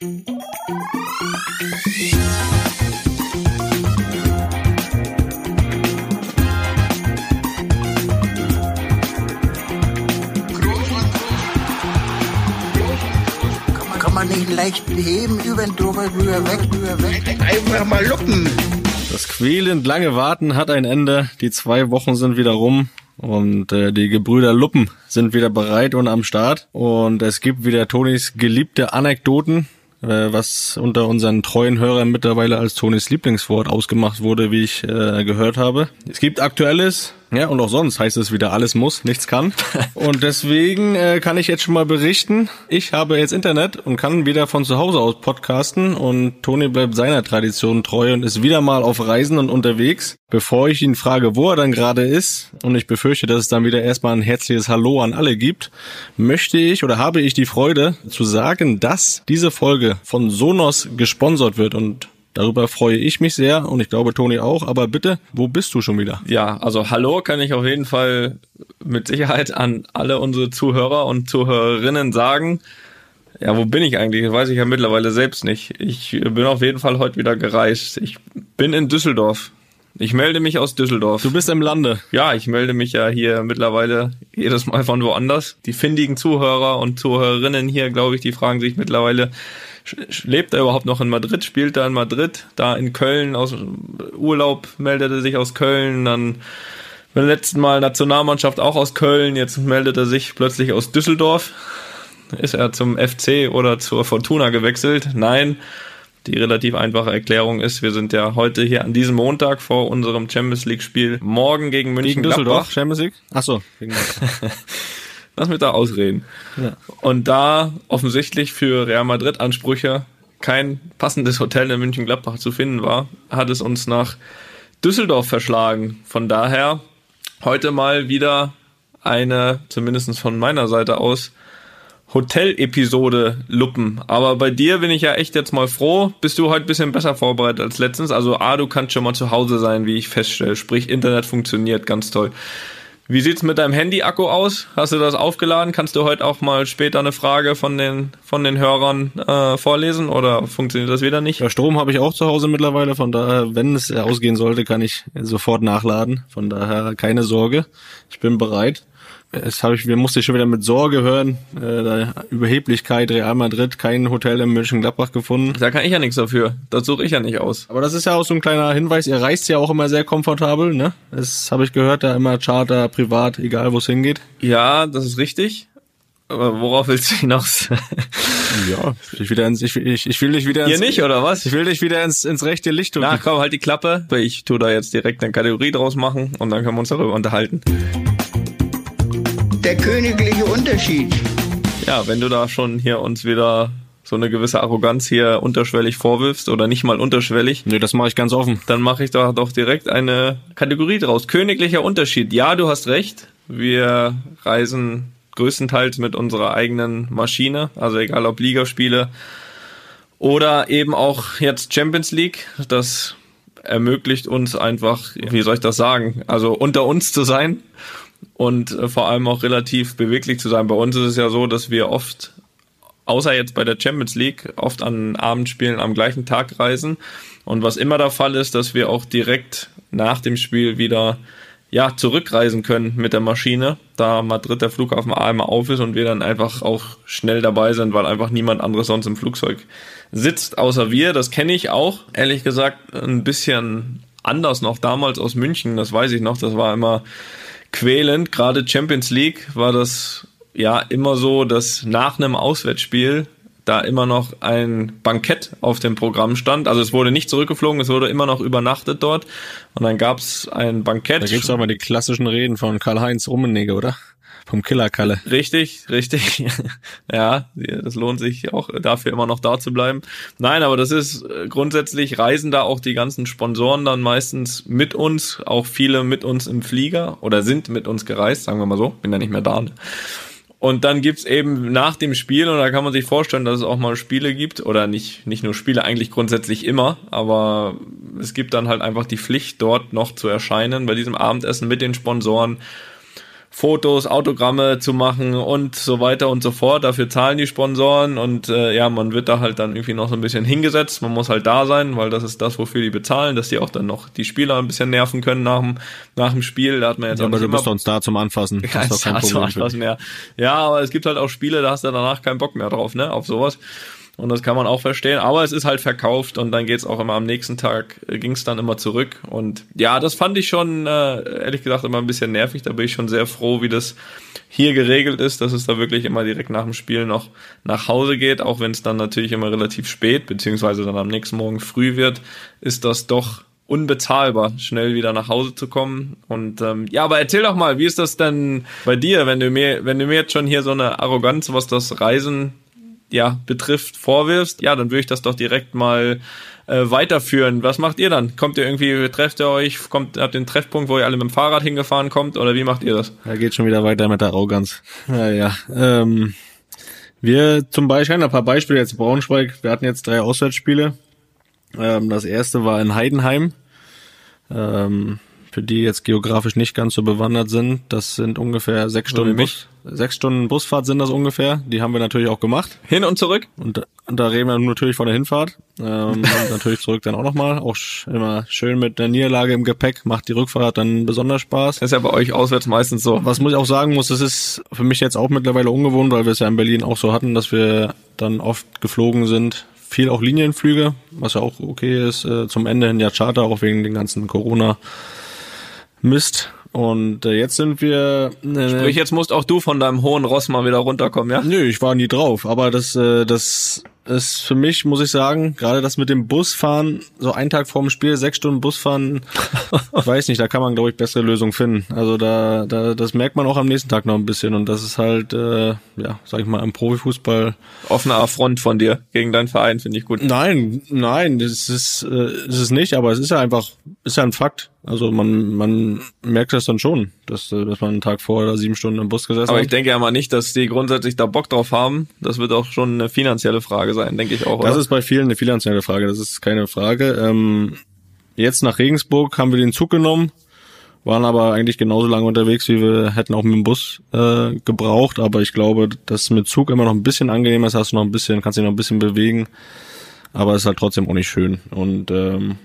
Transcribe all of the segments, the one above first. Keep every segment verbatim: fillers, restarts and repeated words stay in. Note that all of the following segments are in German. Kann man nicht leicht heben, über den drüber rüber weg, rüber weg. Einfach mal luppen. Das quälend lange Warten hat ein Ende. Die zwei Wochen sind wieder rum. Und äh, die Gebrüder Luppen sind wieder bereit und am Start. Und es gibt wieder Tonis geliebte Anekdoten, äh, was unter unseren treuen Hörern mittlerweile als Tonis Lieblingswort ausgemacht wurde, wie ich äh, gehört habe. Es gibt Aktuelles, ja, und auch sonst heißt es wieder, alles muss, nichts kann. Und deswegen äh, kann ich jetzt schon mal berichten, ich habe jetzt Internet und kann wieder von zu Hause aus podcasten. Und Toni bleibt seiner Tradition treu und ist wieder mal auf Reisen und unterwegs. Bevor ich ihn frage, wo er dann gerade ist, und ich befürchte, dass es dann wieder erstmal ein herzliches Hallo an alle gibt, möchte ich oder habe ich die Freude zu sagen, dass diese Folge von Sonos gesponsert wird, und darüber freue ich mich sehr und ich glaube Toni auch, aber bitte, wo bist du schon wieder? Ja, also hallo kann ich auf jeden Fall mit Sicherheit an alle unsere Zuhörer und Zuhörerinnen sagen. Ja, wo bin ich eigentlich? Das weiß ich ja mittlerweile selbst nicht. Ich bin auf jeden Fall heute wieder gereist. Ich bin in Düsseldorf. Ich melde mich aus Düsseldorf. Du bist im Lande. Ja, ich melde mich ja hier mittlerweile jedes Mal von woanders. Die findigen Zuhörer und Zuhörerinnen hier, glaube ich, die fragen sich mittlerweile, lebt er überhaupt noch in Madrid? Spielt er in Madrid? Da in Köln, aus Urlaub meldet er sich aus Köln, dann beim letzten Mal Nationalmannschaft auch aus Köln, jetzt meldet er sich plötzlich aus Düsseldorf. Ist er zum F C oder zur Fortuna gewechselt? Nein. Die relativ einfache Erklärung ist, wir sind ja heute hier an diesem Montag vor unserem Champions League Spiel morgen gegen Mönchengladbach. Champions League? Achso. Lass mich da ausreden. Ja. Und da offensichtlich für Real Madrid Ansprüche kein passendes Hotel in Mönchengladbach zu finden war, hat es uns nach Düsseldorf verschlagen. Von daher heute mal wieder eine, zumindest von meiner Seite aus, Hotel-Episode Luppen. Aber bei dir bin ich ja echt jetzt mal froh. Bist du heute ein bisschen besser vorbereitet als letztens? Also A, du kannst schon mal zu Hause sein, wie ich feststelle. Sprich, Internet funktioniert ganz toll. Wie sieht's mit deinem Handy-Akku aus? Hast du das aufgeladen? Kannst du heute auch mal später eine Frage von den von den Hörern äh, vorlesen oder funktioniert das wieder nicht? Ja, Strom habe ich auch zu Hause mittlerweile, von daher, wenn es ausgehen sollte, kann ich sofort nachladen. Von daher keine Sorge, ich bin bereit. Es habe ich, wir mussten schon wieder mit Sorge hören, äh, Überheblichkeit, Real Madrid, kein Hotel in Mönchengladbach gefunden. Da kann ich ja nichts dafür, das suche ich ja nicht aus. Aber das ist ja auch so ein kleiner Hinweis, ihr reist ja auch immer sehr komfortabel, ne? Das habe ich gehört, da immer Charter, privat, egal wo es hingeht. Ja, das ist richtig. Aber worauf willst du hinaus? Ja, ich, wieder ins, ich, ich, ich will nicht wieder ins... Hier nicht, oder was? Ich will nicht wieder ins, ins rechte Licht tun. Na komm, halt die Klappe. Ich tue da jetzt direkt eine Kategorie draus machen und dann können wir uns darüber unterhalten. Der königliche Unterschied. Ja, wenn du da schon hier uns wieder so eine gewisse Arroganz hier unterschwellig vorwirfst oder nicht mal unterschwellig. Nee, das mache ich ganz offen. Dann mache ich da doch direkt eine Kategorie draus. Königlicher Unterschied. Ja, du hast recht. Wir reisen größtenteils mit unserer eigenen Maschine. Also egal ob Ligaspiele oder eben auch jetzt Champions League. Das ermöglicht uns einfach, wie soll ich das sagen, also unter uns zu sein. Und vor allem auch relativ beweglich zu sein. Bei uns ist es ja so, dass wir oft, außer jetzt bei der Champions League, oft an Abendspielen am gleichen Tag reisen. Und was immer der Fall ist, dass wir auch direkt nach dem Spiel wieder ja zurückreisen können mit der Maschine, da Madrid der Flughafen einmal auf ist und wir dann einfach auch schnell dabei sind, weil einfach niemand anderes sonst im Flugzeug sitzt, außer wir. Das kenne ich auch, ehrlich gesagt, ein bisschen anders noch damals aus München, das weiß ich noch, das war immer quälend, gerade Champions League war das ja immer so, dass nach einem Auswärtsspiel da immer noch ein Bankett auf dem Programm stand. Also es wurde nicht zurückgeflogen, es wurde immer noch übernachtet dort und dann gab es ein Bankett. Da gibt es aber die klassischen Reden von Karl-Heinz Rummenigge, oder? Vom Killer-Kalle. Richtig, richtig. Ja, das lohnt sich auch dafür immer noch da zu bleiben. Nein, aber das ist grundsätzlich, reisen da auch die ganzen Sponsoren dann meistens mit uns, auch viele mit uns im Flieger oder sind mit uns gereist, sagen wir mal so, bin ja nicht mehr da. Und dann gibt's eben nach dem Spiel, und da kann man sich vorstellen, dass es auch mal Spiele gibt, oder nicht nicht nur Spiele, eigentlich grundsätzlich immer, aber es gibt dann halt einfach die Pflicht, dort noch zu erscheinen bei diesem Abendessen mit den Sponsoren. Fotos, Autogramme zu machen und so weiter und so fort. Dafür zahlen die Sponsoren und äh, ja, man wird da halt dann irgendwie noch so ein bisschen hingesetzt. Man muss halt da sein, weil das ist das, wofür die bezahlen, dass die auch dann noch die Spieler ein bisschen nerven können nach dem, nach dem Spiel. Da hat man jetzt ja, auch aber du bist doch ein Star zum Anfassen. Ja, das ist doch kein Star Problem zum Anfassen, ja. Ja, aber es gibt halt auch Spiele, da hast du danach keinen Bock mehr drauf, ne, auf sowas. Und das kann man auch verstehen, aber es ist halt verkauft und dann geht's auch immer am nächsten Tag, äh, ging's dann immer zurück. Und ja, das fand ich schon, äh, ehrlich gesagt, immer ein bisschen nervig. Da bin ich schon sehr froh, wie das hier geregelt ist, dass es da wirklich immer direkt nach dem Spiel noch nach Hause geht, auch wenn es dann natürlich immer relativ spät, beziehungsweise dann am nächsten Morgen früh wird, ist das doch unbezahlbar, schnell wieder nach Hause zu kommen. Und ähm, ja, aber erzähl doch mal, wie ist das denn bei dir, wenn du mir, wenn du mir jetzt schon hier so eine Arroganz, was das Reisen ja betrifft, vorwirfst, ja, dann würde ich das doch direkt mal äh, weiterführen. Was macht ihr dann? Kommt ihr irgendwie, trefft ihr euch, kommt, habt den Treffpunkt, wo ihr alle mit dem Fahrrad hingefahren kommt, oder wie macht ihr das? Da geht schon wieder weiter mit der Arroganz. Naja, ja. ähm, wir zum Beispiel, ein paar Beispiele jetzt Braunschweig, wir hatten jetzt drei Auswärtsspiele. Ähm, das erste war in Heidenheim, ähm, für die jetzt geografisch nicht ganz so bewandert sind. Das sind ungefähr sechs Stunden Bus. Sechs Stunden Busfahrt sind das ungefähr. Die haben wir natürlich auch gemacht. Hin und zurück. Und, und da reden wir natürlich von der Hinfahrt. Ähm, und natürlich zurück dann auch nochmal. Auch sch- immer schön mit der Niederlage im Gepäck. Macht die Rückfahrt dann besonders Spaß. Das ist ja bei euch auswärts meistens so. Was muss ich auch sagen muss, das ist für mich jetzt auch mittlerweile ungewohnt, weil wir es ja in Berlin auch so hatten, dass wir dann oft geflogen sind. Viel auch Linienflüge, was ja auch okay ist. Äh, zum Ende hin ja Charter, auch wegen den ganzen Corona Mist. Und äh, jetzt sind wir... Äh, Sprich, jetzt musst auch du von deinem hohen Ross mal wieder runterkommen, ja? Nö, ich war nie drauf. Aber das äh, das ist für mich, muss ich sagen, gerade das mit dem Busfahren, so einen Tag vorm Spiel, sechs Stunden Busfahren, ich weiß nicht, da kann man, glaube ich, bessere Lösungen finden. Also da, da das merkt man auch am nächsten Tag noch ein bisschen. Und das ist halt, äh, ja, sag ich mal, im Profifußball... Offener Affront von dir gegen deinen Verein, finde ich gut. Nein, nein, das ist, äh, das ist nicht, aber es ist ja einfach, ist ja ein Fakt. Also man man merkt das dann schon, dass, dass man einen Tag vorher sieben Stunden im Bus gesessen hat. Aber ich denke ja mal nicht, dass die grundsätzlich da Bock drauf haben. Das wird auch schon eine finanzielle Frage sein, denke ich auch. Das oder? Ist bei vielen eine finanzielle Frage, das ist keine Frage. Ähm, jetzt nach Regensburg haben wir den Zug genommen, waren aber eigentlich genauso lange unterwegs, wie wir hätten auch mit dem Bus äh, gebraucht. Aber ich glaube, dass mit Zug immer noch ein bisschen angenehmer ist, hast du noch ein bisschen, kannst dich noch ein bisschen bewegen. Aber es ist halt trotzdem auch nicht schön. Und ähm,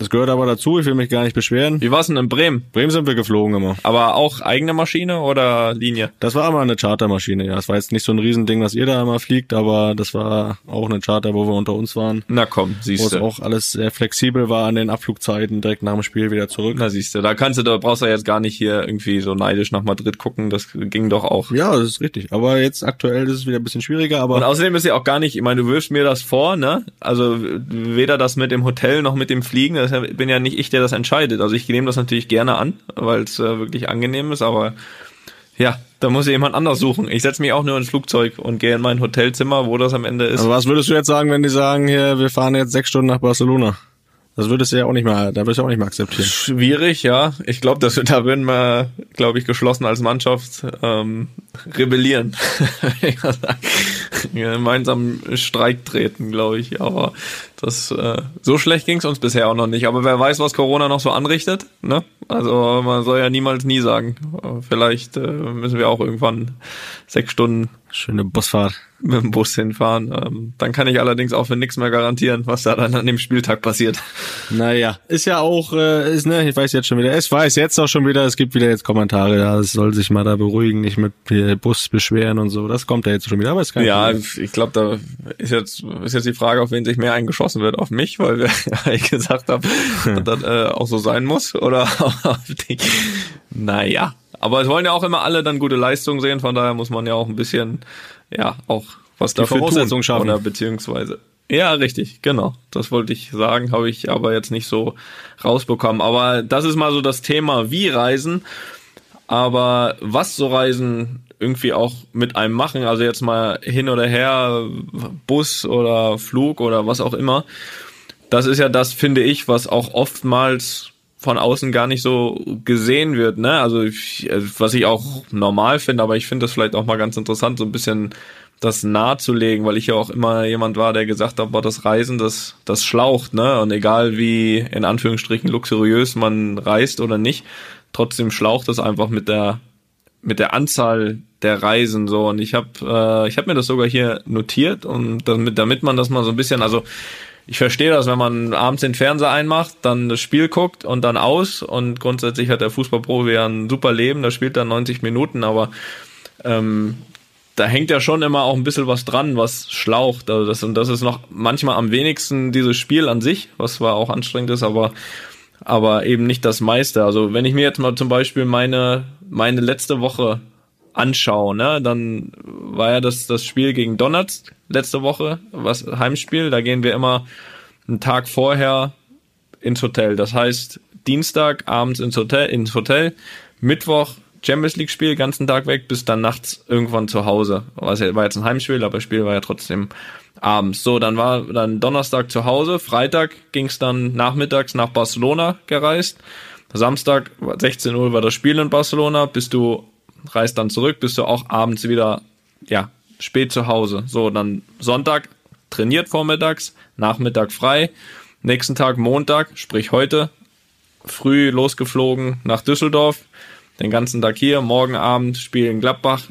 das gehört aber dazu, ich will mich gar nicht beschweren. Wie war's denn in Bremen? Bremen sind wir geflogen immer. Aber auch eigene Maschine oder Linie? Das war immer eine Chartermaschine, ja. Das war jetzt nicht so ein Riesending, dass ihr da immer fliegt, aber das war auch eine Charter, wo wir unter uns waren. Na komm, siehst du. Wo es auch alles sehr flexibel war an den Abflugzeiten, direkt nach dem Spiel wieder zurück. Na siehst du, da kannst du, da brauchst du jetzt gar nicht hier irgendwie so neidisch nach Madrid gucken, das ging doch auch. Ja, das ist richtig, aber jetzt aktuell ist es wieder ein bisschen schwieriger, aber... Und außerdem ist ja auch gar nicht, ich meine, du wirfst mir das vor, ne? Also weder das mit dem Hotel noch mit dem Fliegen, das bin ja nicht ich, der das entscheidet. Also ich nehme das natürlich gerne an, weil es äh, wirklich angenehm ist, aber ja, da muss ich jemand anders suchen. Ich setze mich auch nur ins Flugzeug und gehe in mein Hotelzimmer, wo das am Ende ist. Aber was würdest du jetzt sagen, wenn die sagen, hier, wir fahren jetzt sechs Stunden nach Barcelona? Das würdest du ja auch nicht mehr, da würdest du auch nicht mehr akzeptieren. Schwierig, ja. Ich glaube, dass wir da würden wir, glaube ich, geschlossen als Mannschaft ähm, rebellieren. Gemeinsam Streik treten, glaube ich. Aber das äh, so schlecht ging es uns bisher auch noch nicht. Aber wer weiß, was Corona noch so anrichtet, ne? Also man soll ja niemals nie sagen. Vielleicht äh, müssen wir auch irgendwann sechs Stunden schöne Busfahrt mit dem Bus hinfahren. Ähm, dann kann ich allerdings auch für nichts mehr garantieren, was da dann an dem Spieltag passiert. Naja, ist ja auch, äh, ist ne, ich weiß jetzt schon wieder, ich weiß jetzt auch schon wieder, es gibt wieder jetzt Kommentare, ja, es soll sich mal da beruhigen, nicht mit Bus beschweren und so, das kommt ja jetzt schon wieder, aber es kann ja, ich, ich glaube, da ist jetzt ist jetzt die Frage, auf wen sich mehr eingeschossen wird, auf mich, weil wir, ich gesagt habe, dass das äh, auch so sein muss, oder auf dich. Naja. Aber es wollen ja auch immer alle dann gute Leistungen sehen, von daher muss man ja auch ein bisschen, ja, auch was die dafür tun schaffen. Oder beziehungsweise. Ja, richtig, genau. Das wollte ich sagen, habe ich aber jetzt nicht so rausbekommen. Aber das ist mal so das Thema, wie Reisen, aber was so Reisen irgendwie auch mit einem machen, also jetzt mal hin oder her, Bus oder Flug oder was auch immer, das ist ja das, finde ich, was auch oftmals von außen gar nicht so gesehen wird, ne? Also ich, was ich auch normal finde, aber ich finde das vielleicht auch mal ganz interessant, so ein bisschen das nahezulegen, weil ich ja auch immer jemand war, der gesagt hat, boah, das Reisen, das das schlaucht, ne? Und egal wie in Anführungsstrichen luxuriös man reist oder nicht, trotzdem schlaucht das einfach mit der mit der Anzahl der Reisen so, und ich habe äh, ich habe mir das sogar hier notiert, und damit damit man das mal so ein bisschen, also ich verstehe das, wenn man abends den Fernseher einmacht, dann das Spiel guckt und dann aus, und grundsätzlich hat der Fußballprofi ja ein super Leben, da spielt dann neunzig Minuten, aber ähm, da hängt ja schon immer auch ein bisschen was dran, was schlaucht, also das, und das ist noch manchmal am wenigsten dieses Spiel an sich, was zwar auch anstrengend ist, aber aber eben nicht das meiste. Also wenn ich mir jetzt mal zum Beispiel meine meine letzte Woche anschaue, ne, dann war ja das das Spiel gegen Donuts letzte Woche, was Heimspiel, da gehen wir immer einen Tag vorher ins Hotel. Das heißt, Dienstag abends ins Hotel, ins Hotel, Mittwoch Champions League Spiel, ganzen Tag weg, bis dann nachts irgendwann zu Hause. Was war jetzt ein Heimspiel, aber das Spiel war ja trotzdem abends. So, dann war dann Donnerstag zu Hause, Freitag ging's dann nachmittags nach Barcelona gereist. Samstag sechzehn Uhr war das Spiel in Barcelona, bist du reist dann zurück, bist du auch abends wieder, ja, spät zu Hause. So, dann Sonntag trainiert vormittags, Nachmittag frei, nächsten Tag Montag, sprich heute, früh losgeflogen nach Düsseldorf, den ganzen Tag hier, morgen Abend Spiel in Gladbach,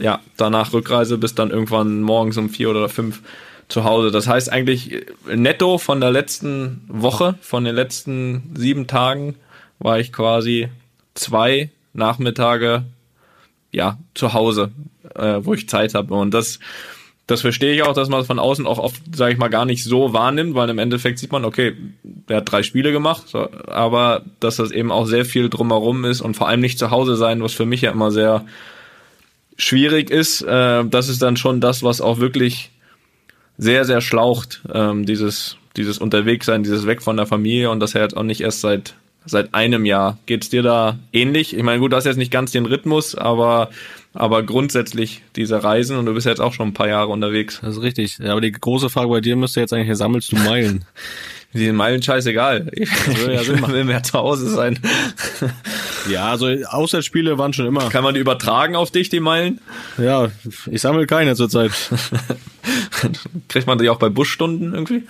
ja, danach Rückreise, bis dann irgendwann morgens um vier oder fünf zu Hause. Das heißt eigentlich netto von der letzten Woche, von den letzten sieben Tagen, war ich quasi zwei Nachmittage, ja, zu Hause, äh, wo ich Zeit habe. Und das das verstehe ich auch, dass man es von außen auch oft, sage ich mal, gar nicht so wahrnimmt, weil im Endeffekt sieht man, okay, der hat drei Spiele gemacht, so, aber dass das eben auch sehr viel drumherum ist und vor allem nicht zu Hause sein, was für mich ja immer sehr schwierig ist, äh, das ist dann schon das, was auch wirklich sehr, sehr schlaucht, ähm, dieses dieses Unterwegssein, dieses Weg von der Familie, und das ja jetzt auch nicht erst seit Seit einem Jahr. Geht's dir da ähnlich? Ich meine, gut, du hast jetzt nicht ganz den Rhythmus, aber, aber grundsätzlich diese Reisen, und du bist jetzt auch schon ein paar Jahre unterwegs. Das ist richtig. Ja, aber die große Frage bei dir müsste jetzt eigentlich, sammelst du Meilen? Die Meilen scheißegal. Ich will, ja ich will mehr zu Hause sein. Ja, also Auswärtsspiele waren schon immer. Kann man die übertragen auf dich, die Meilen? Ja, ich sammle keine zurzeit. Kriegt man die auch bei Busstunden irgendwie?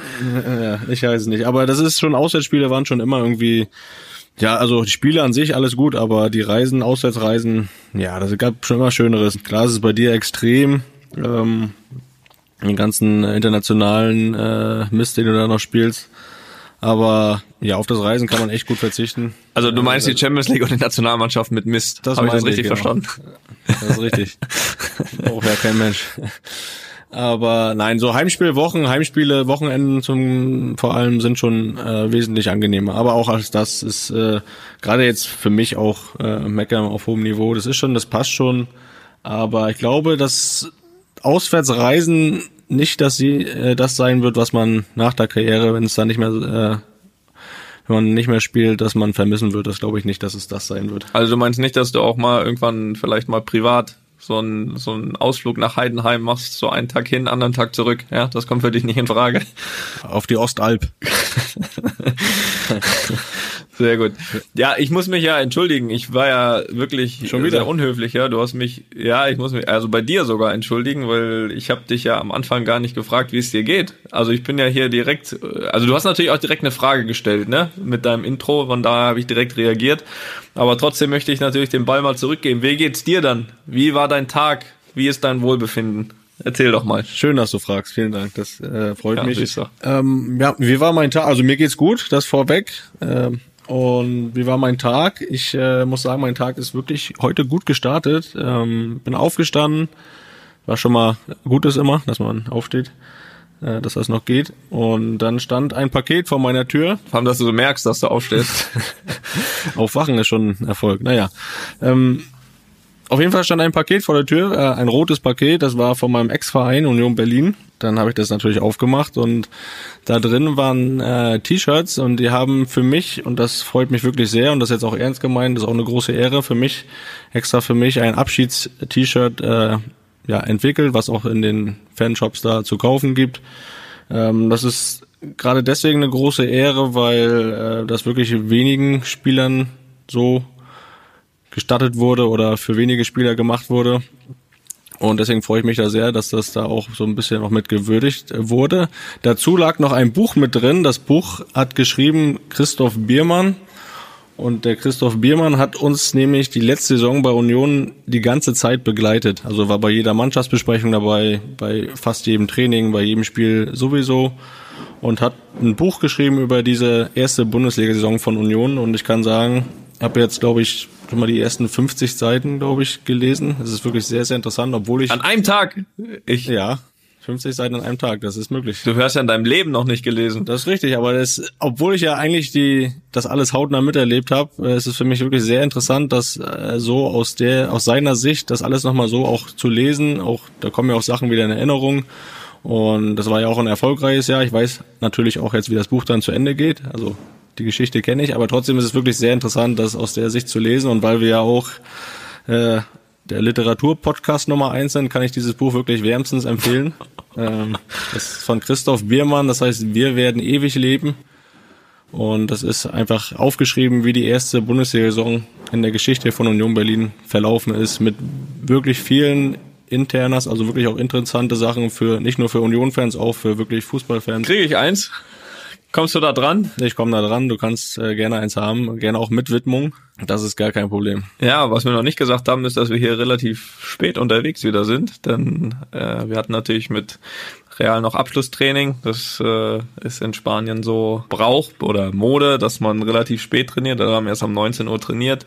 Ja, ich weiß nicht. Aber das ist schon, Auswärtsspiele waren schon immer irgendwie. Ja, also die Spiele an sich, alles gut, aber die Reisen, Auswärtsreisen, ja, das gab schon immer Schöneres. Klar, es ist bei dir extrem, ähm, den ganzen internationalen äh, Mist, den du da noch spielst. Aber ja, auf das Reisen kann man echt gut verzichten. Also du meinst die Champions League und die Nationalmannschaft mit Mist? Das habe ich das richtig ich, genau. verstanden? Das ist richtig. Auch ja kein Mensch. Aber nein, so Heimspielwochen, Heimspiele, Wochenenden zum vor allem sind schon äh, wesentlich angenehmer. Aber auch als das ist äh, gerade jetzt für mich auch äh, Meckern auf hohem Niveau. Das ist schon, das passt schon. Aber ich glaube, dass Auswärtsreisen nicht, dass sie äh, das sein wird, was man nach der Karriere, wenn es dann nicht mehr, äh, wenn man nicht mehr spielt, dass man vermissen wird. Das glaube ich nicht, dass es das sein wird. Also du meinst nicht, dass du auch mal irgendwann vielleicht mal privat so einen so einen Ausflug nach Heidenheim machst, so einen Tag hin, anderen Tag zurück? Ja, das kommt für dich nicht in Frage. Auf die Ostalb. Sehr gut. Ja, ich muss mich ja entschuldigen. Ich war ja wirklich schon wieder sehr unhöflich. Ja, du hast mich. Ja, ich muss mich also bei dir sogar entschuldigen, weil ich habe dich ja am Anfang gar nicht gefragt, wie es dir geht. Also ich bin ja hier direkt. Also du hast natürlich auch direkt eine Frage gestellt, ne? Mit deinem Intro. Von daher habe ich direkt reagiert. Aber trotzdem möchte ich natürlich den Ball mal zurückgeben. Wie geht's dir dann? Wie war dein Tag? Wie ist dein Wohlbefinden? Erzähl doch mal. Schön, dass du fragst. Vielen Dank. Das äh, freut ja, mich. Ähm, ja, wie war mein Tag? Also mir geht's gut. Das vorweg. Ähm, Und wie war mein Tag? Ich äh, muss sagen, mein Tag ist wirklich heute gut gestartet. Ähm, bin aufgestanden, war schon mal gut ist immer, dass man aufsteht, äh, dass das noch geht. Und dann stand ein Paket vor meiner Tür. Vor allem, dass du so merkst, dass du aufstehst. Aufwachen ist schon ein Erfolg. Naja, ähm, auf jeden Fall stand ein Paket vor der Tür, äh, ein rotes Paket. Das war von meinem Ex-Verein Union Berlin. Dann habe ich das natürlich aufgemacht, und da drin waren äh, T-Shirts, und die haben für mich, und das freut mich wirklich sehr, und das ist jetzt auch ernst gemeint, das ist auch eine große Ehre für mich, extra für mich ein Abschieds-T-Shirt äh, ja, entwickelt, was auch in den Fanshops da zu kaufen gibt. Ähm, das ist gerade deswegen eine große Ehre, weil äh, das wirklich wenigen Spielern so gestattet wurde oder für wenige Spieler gemacht wurde. Und deswegen freue ich mich da sehr, dass das da auch so ein bisschen noch mit gewürdigt wurde. Dazu lag noch ein Buch mit drin. Das Buch hat geschrieben Christoph Biermann. Und der Christoph Biermann hat uns nämlich die letzte Saison bei Union die ganze Zeit begleitet. Also war bei jeder Mannschaftsbesprechung dabei, bei fast jedem Training, bei jedem Spiel sowieso. Und hat ein Buch geschrieben über diese erste Bundesliga-Saison von Union. Und ich kann sagen, habe jetzt, glaube ich, schon mal die ersten fünfzig Seiten, glaube ich, gelesen. Es ist wirklich sehr, sehr interessant, obwohl ich... An einem Tag? Ich? Ja. fünfzig Seiten an einem Tag, das ist möglich. Du hast ja in deinem Leben noch nicht gelesen. Das ist richtig, aber das, obwohl ich ja eigentlich die, das alles hautnah miterlebt habe, es ist für mich wirklich sehr interessant, das so aus der, aus seiner Sicht, das alles nochmal so auch zu lesen. Auch da kommen ja auch Sachen wieder in Erinnerung. Und das war ja auch ein erfolgreiches Jahr. Ich weiß natürlich auch jetzt, wie das Buch dann zu Ende geht. Also die Geschichte kenne ich, aber trotzdem ist es wirklich sehr interessant, das aus der Sicht zu lesen. Und weil wir ja auch äh, der Literaturpodcast Nummer eins sind, kann ich dieses Buch wirklich wärmstens empfehlen. ähm, das ist von Christoph Biermann, das heißt, wir werden ewig leben. Und das ist einfach aufgeschrieben, wie die erste Bundesliga-Saison in der Geschichte von Union Berlin verlaufen ist, mit wirklich vielen Internas, also wirklich auch interessante Sachen für nicht nur für Union-Fans, auch für wirklich Fußballfans. Kriege ich eins? Kommst du da dran? Ich komme da dran, du kannst äh, gerne eins haben, gerne auch mit Widmung, das ist gar kein Problem. Ja, was wir noch nicht gesagt haben, ist, dass wir hier relativ spät unterwegs wieder sind, denn äh, wir hatten natürlich mit Real noch Abschlusstraining, das äh, ist in Spanien so Brauch oder Mode, dass man relativ spät trainiert, da haben wir erst um neunzehn Uhr trainiert.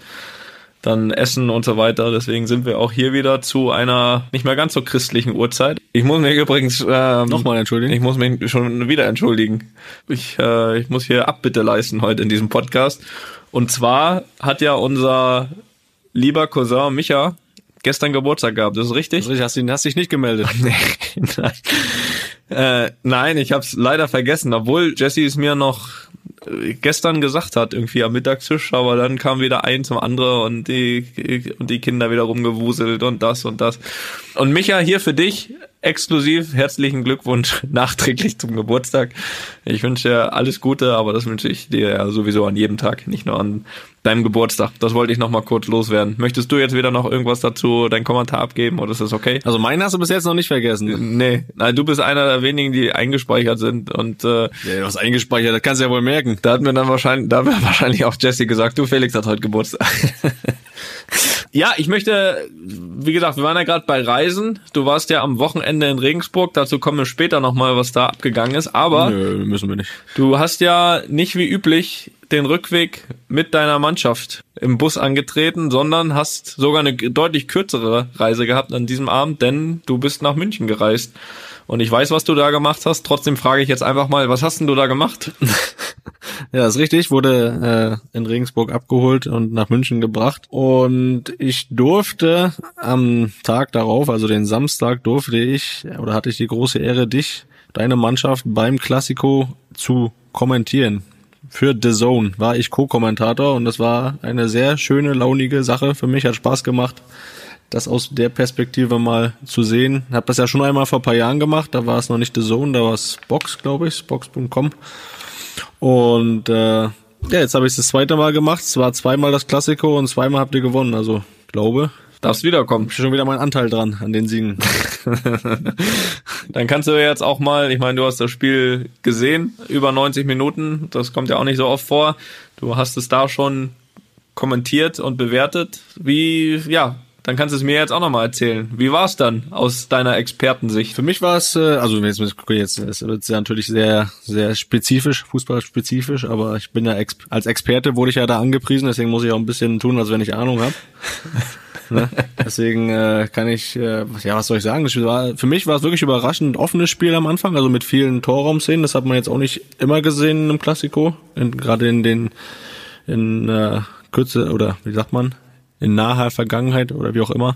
Dann Essen und so weiter. Deswegen sind wir auch hier wieder zu einer nicht mehr ganz so christlichen Uhrzeit. Ich muss mich übrigens... Ähm, Nochmal entschuldigen. Ich muss mich schon wieder entschuldigen. Ich, äh, ich muss hier Abbitte leisten heute in diesem Podcast. Und zwar hat ja unser lieber Cousin Micha gestern Geburtstag gehabt. Das ist richtig? Das ist richtig. Hast du dich nicht gemeldet? Nee, nein. Äh, nein, ich habe es leider vergessen. Obwohl Jesse es mir noch... gestern gesagt hat, irgendwie am Mittagstisch, aber dann kam wieder ein zum anderen und die und die Kinder wieder rumgewuselt und das und das. Und Micha, hier für dich exklusiv herzlichen Glückwunsch nachträglich zum Geburtstag. Ich wünsche dir alles Gute, aber das wünsche ich dir ja sowieso an jedem Tag, nicht nur an deinem Geburtstag. Das wollte ich nochmal kurz loswerden. Möchtest du jetzt wieder noch irgendwas dazu, deinen Kommentar abgeben oder ist das okay? Also meinen hast du bis jetzt noch nicht vergessen. Nee, nein, du bist einer der wenigen, die eingespeichert sind und... Äh, ja, was eingespeichert, das kannst du ja wohl merken. Da hat mir dann wahrscheinlich, da hat mir wahrscheinlich auch Jesse gesagt, du Felix hat heute Geburtstag. Ja, ich möchte, wie gesagt, wir waren ja gerade bei Reisen. Du warst ja am Wochenende in Regensburg. Dazu kommen wir später nochmal, was da abgegangen ist. Aber nö, müssen wir nicht. Du hast ja nicht wie üblich den Rückweg mit deiner Mannschaft im Bus angetreten, sondern hast sogar eine deutlich kürzere Reise gehabt an diesem Abend, denn du bist nach München gereist. Und ich weiß, was du da gemacht hast. Trotzdem frage ich jetzt einfach mal, was hast denn du da gemacht? Ja, ist richtig. Ich wurde äh, in Regensburg abgeholt und nach München gebracht. Und ich durfte am Tag darauf, also den Samstag, durfte ich oder hatte ich die große Ehre, dich, deine Mannschaft beim Classico zu kommentieren. Für D A Z N war ich Co-Kommentator und das war eine sehr schöne, launige Sache. Für mich hat Spaß gemacht, das aus der Perspektive mal zu sehen. Hab das ja schon einmal vor ein paar Jahren gemacht, da war es noch nicht D A Z N, da war es Box, glaube ich, box punkt com. Und äh, ja, jetzt habe ich es das zweite Mal gemacht, es war zweimal das Klassiko und zweimal habt ihr gewonnen, also glaube... Darfst wiederkommen. Ich bin schon wieder mein Anteil dran an den Siegen. Dann kannst du jetzt auch mal, ich meine, du hast das Spiel gesehen, über neunzig Minuten, das kommt ja auch nicht so oft vor. Du hast es da schon kommentiert und bewertet. Wie, ja... Dann kannst du es mir jetzt auch nochmal erzählen. Wie war es dann aus deiner Expertensicht? Für mich war es, also jetzt, jetzt ist es natürlich sehr, sehr spezifisch, fußballspezifisch, aber ich bin ja als Experte wurde ich ja da angepriesen, deswegen muss ich auch ein bisschen tun, als wenn ich Ahnung habe. Ne? Deswegen äh, kann ich, äh, ja, was soll ich sagen? Das war, für mich war es wirklich überraschend offenes Spiel am Anfang, also mit vielen Torraumszenen. Das hat man jetzt auch nicht immer gesehen im Klassiko, gerade in den in äh, Kürze oder wie sagt man? In naher Vergangenheit oder wie auch immer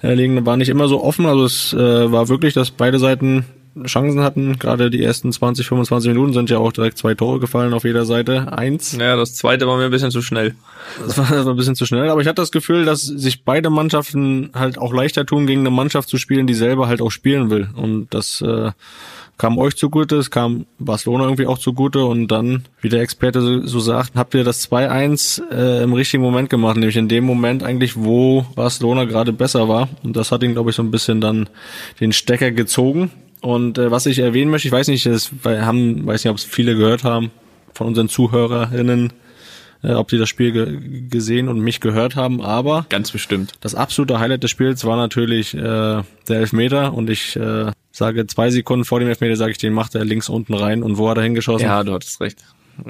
liegen, war nicht immer so offen. Also es äh, war wirklich, dass beide Seiten Chancen hatten. Gerade die ersten zwanzig, fünfundzwanzig Minuten sind ja auch direkt zwei Tore gefallen auf jeder Seite. Eins. Ja, das zweite war mir ein bisschen zu schnell. Das war, das war ein bisschen zu schnell, aber ich hatte das Gefühl, dass sich beide Mannschaften halt auch leichter tun, gegen eine Mannschaft zu spielen, die selber halt auch spielen will. Und das äh, kam euch zugute, es kam Barcelona irgendwie auch zugute und dann, wie der Experte so, so sagt, habt ihr das zwei eins äh, im richtigen Moment gemacht, nämlich in dem Moment eigentlich, wo Barcelona gerade besser war und das hat ihn, glaube ich, so ein bisschen dann den Stecker gezogen und äh, was ich erwähnen möchte, ich weiß nicht, das haben, weiß nicht, ob es viele gehört haben von unseren ZuhörerInnen, äh, ob die das Spiel ge- gesehen und mich gehört haben, aber ganz bestimmt. Das absolute Highlight des Spiels war natürlich äh, der Elfmeter und ich äh, sage zwei Sekunden vor dem Elfmeter, sage ich, den macht er links unten rein und wo hat er hingeschossen? Ja, du hattest recht.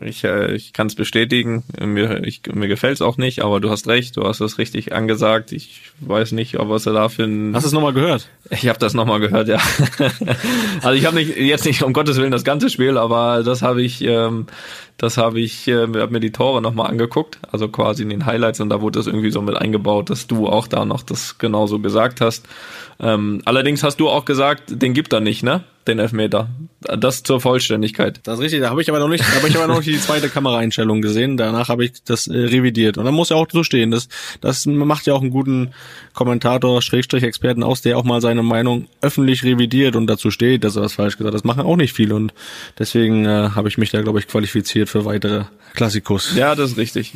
Ich, äh, ich kann es bestätigen, mir, ich, mir gefällt es auch nicht, aber du hast recht, du hast es richtig angesagt. Ich weiß nicht, ob was er da für ein... Hast du es nochmal gehört? Ich habe das nochmal gehört, ja. Also ich habe nicht jetzt nicht, um Gottes Willen, das ganze Spiel, aber das habe ich, ähm, das habe ich, äh, habe mir die Tore nochmal angeguckt, also quasi in den Highlights und da wurde das irgendwie so mit eingebaut, dass du auch da noch das genauso gesagt hast. Ähm, allerdings hast du auch gesagt, den gibt er nicht, ne? Den Elfmeter. Das zur Vollständigkeit. Das ist richtig, da habe ich aber noch nicht, da habe ich aber noch nicht die zweite Kameraeinstellung gesehen, danach habe ich das äh, revidiert. Und dann muss ja auch so stehen, das, das macht ja auch einen guten Kommentator, Schrägstrich Experten aus, der auch mal seine Meinung öffentlich revidiert und dazu steht, dass er was falsch gesagt hat. Das machen auch nicht viele und deswegen äh, habe ich mich da, glaube ich, qualifiziert für weitere Klassikus. Ja, das ist richtig.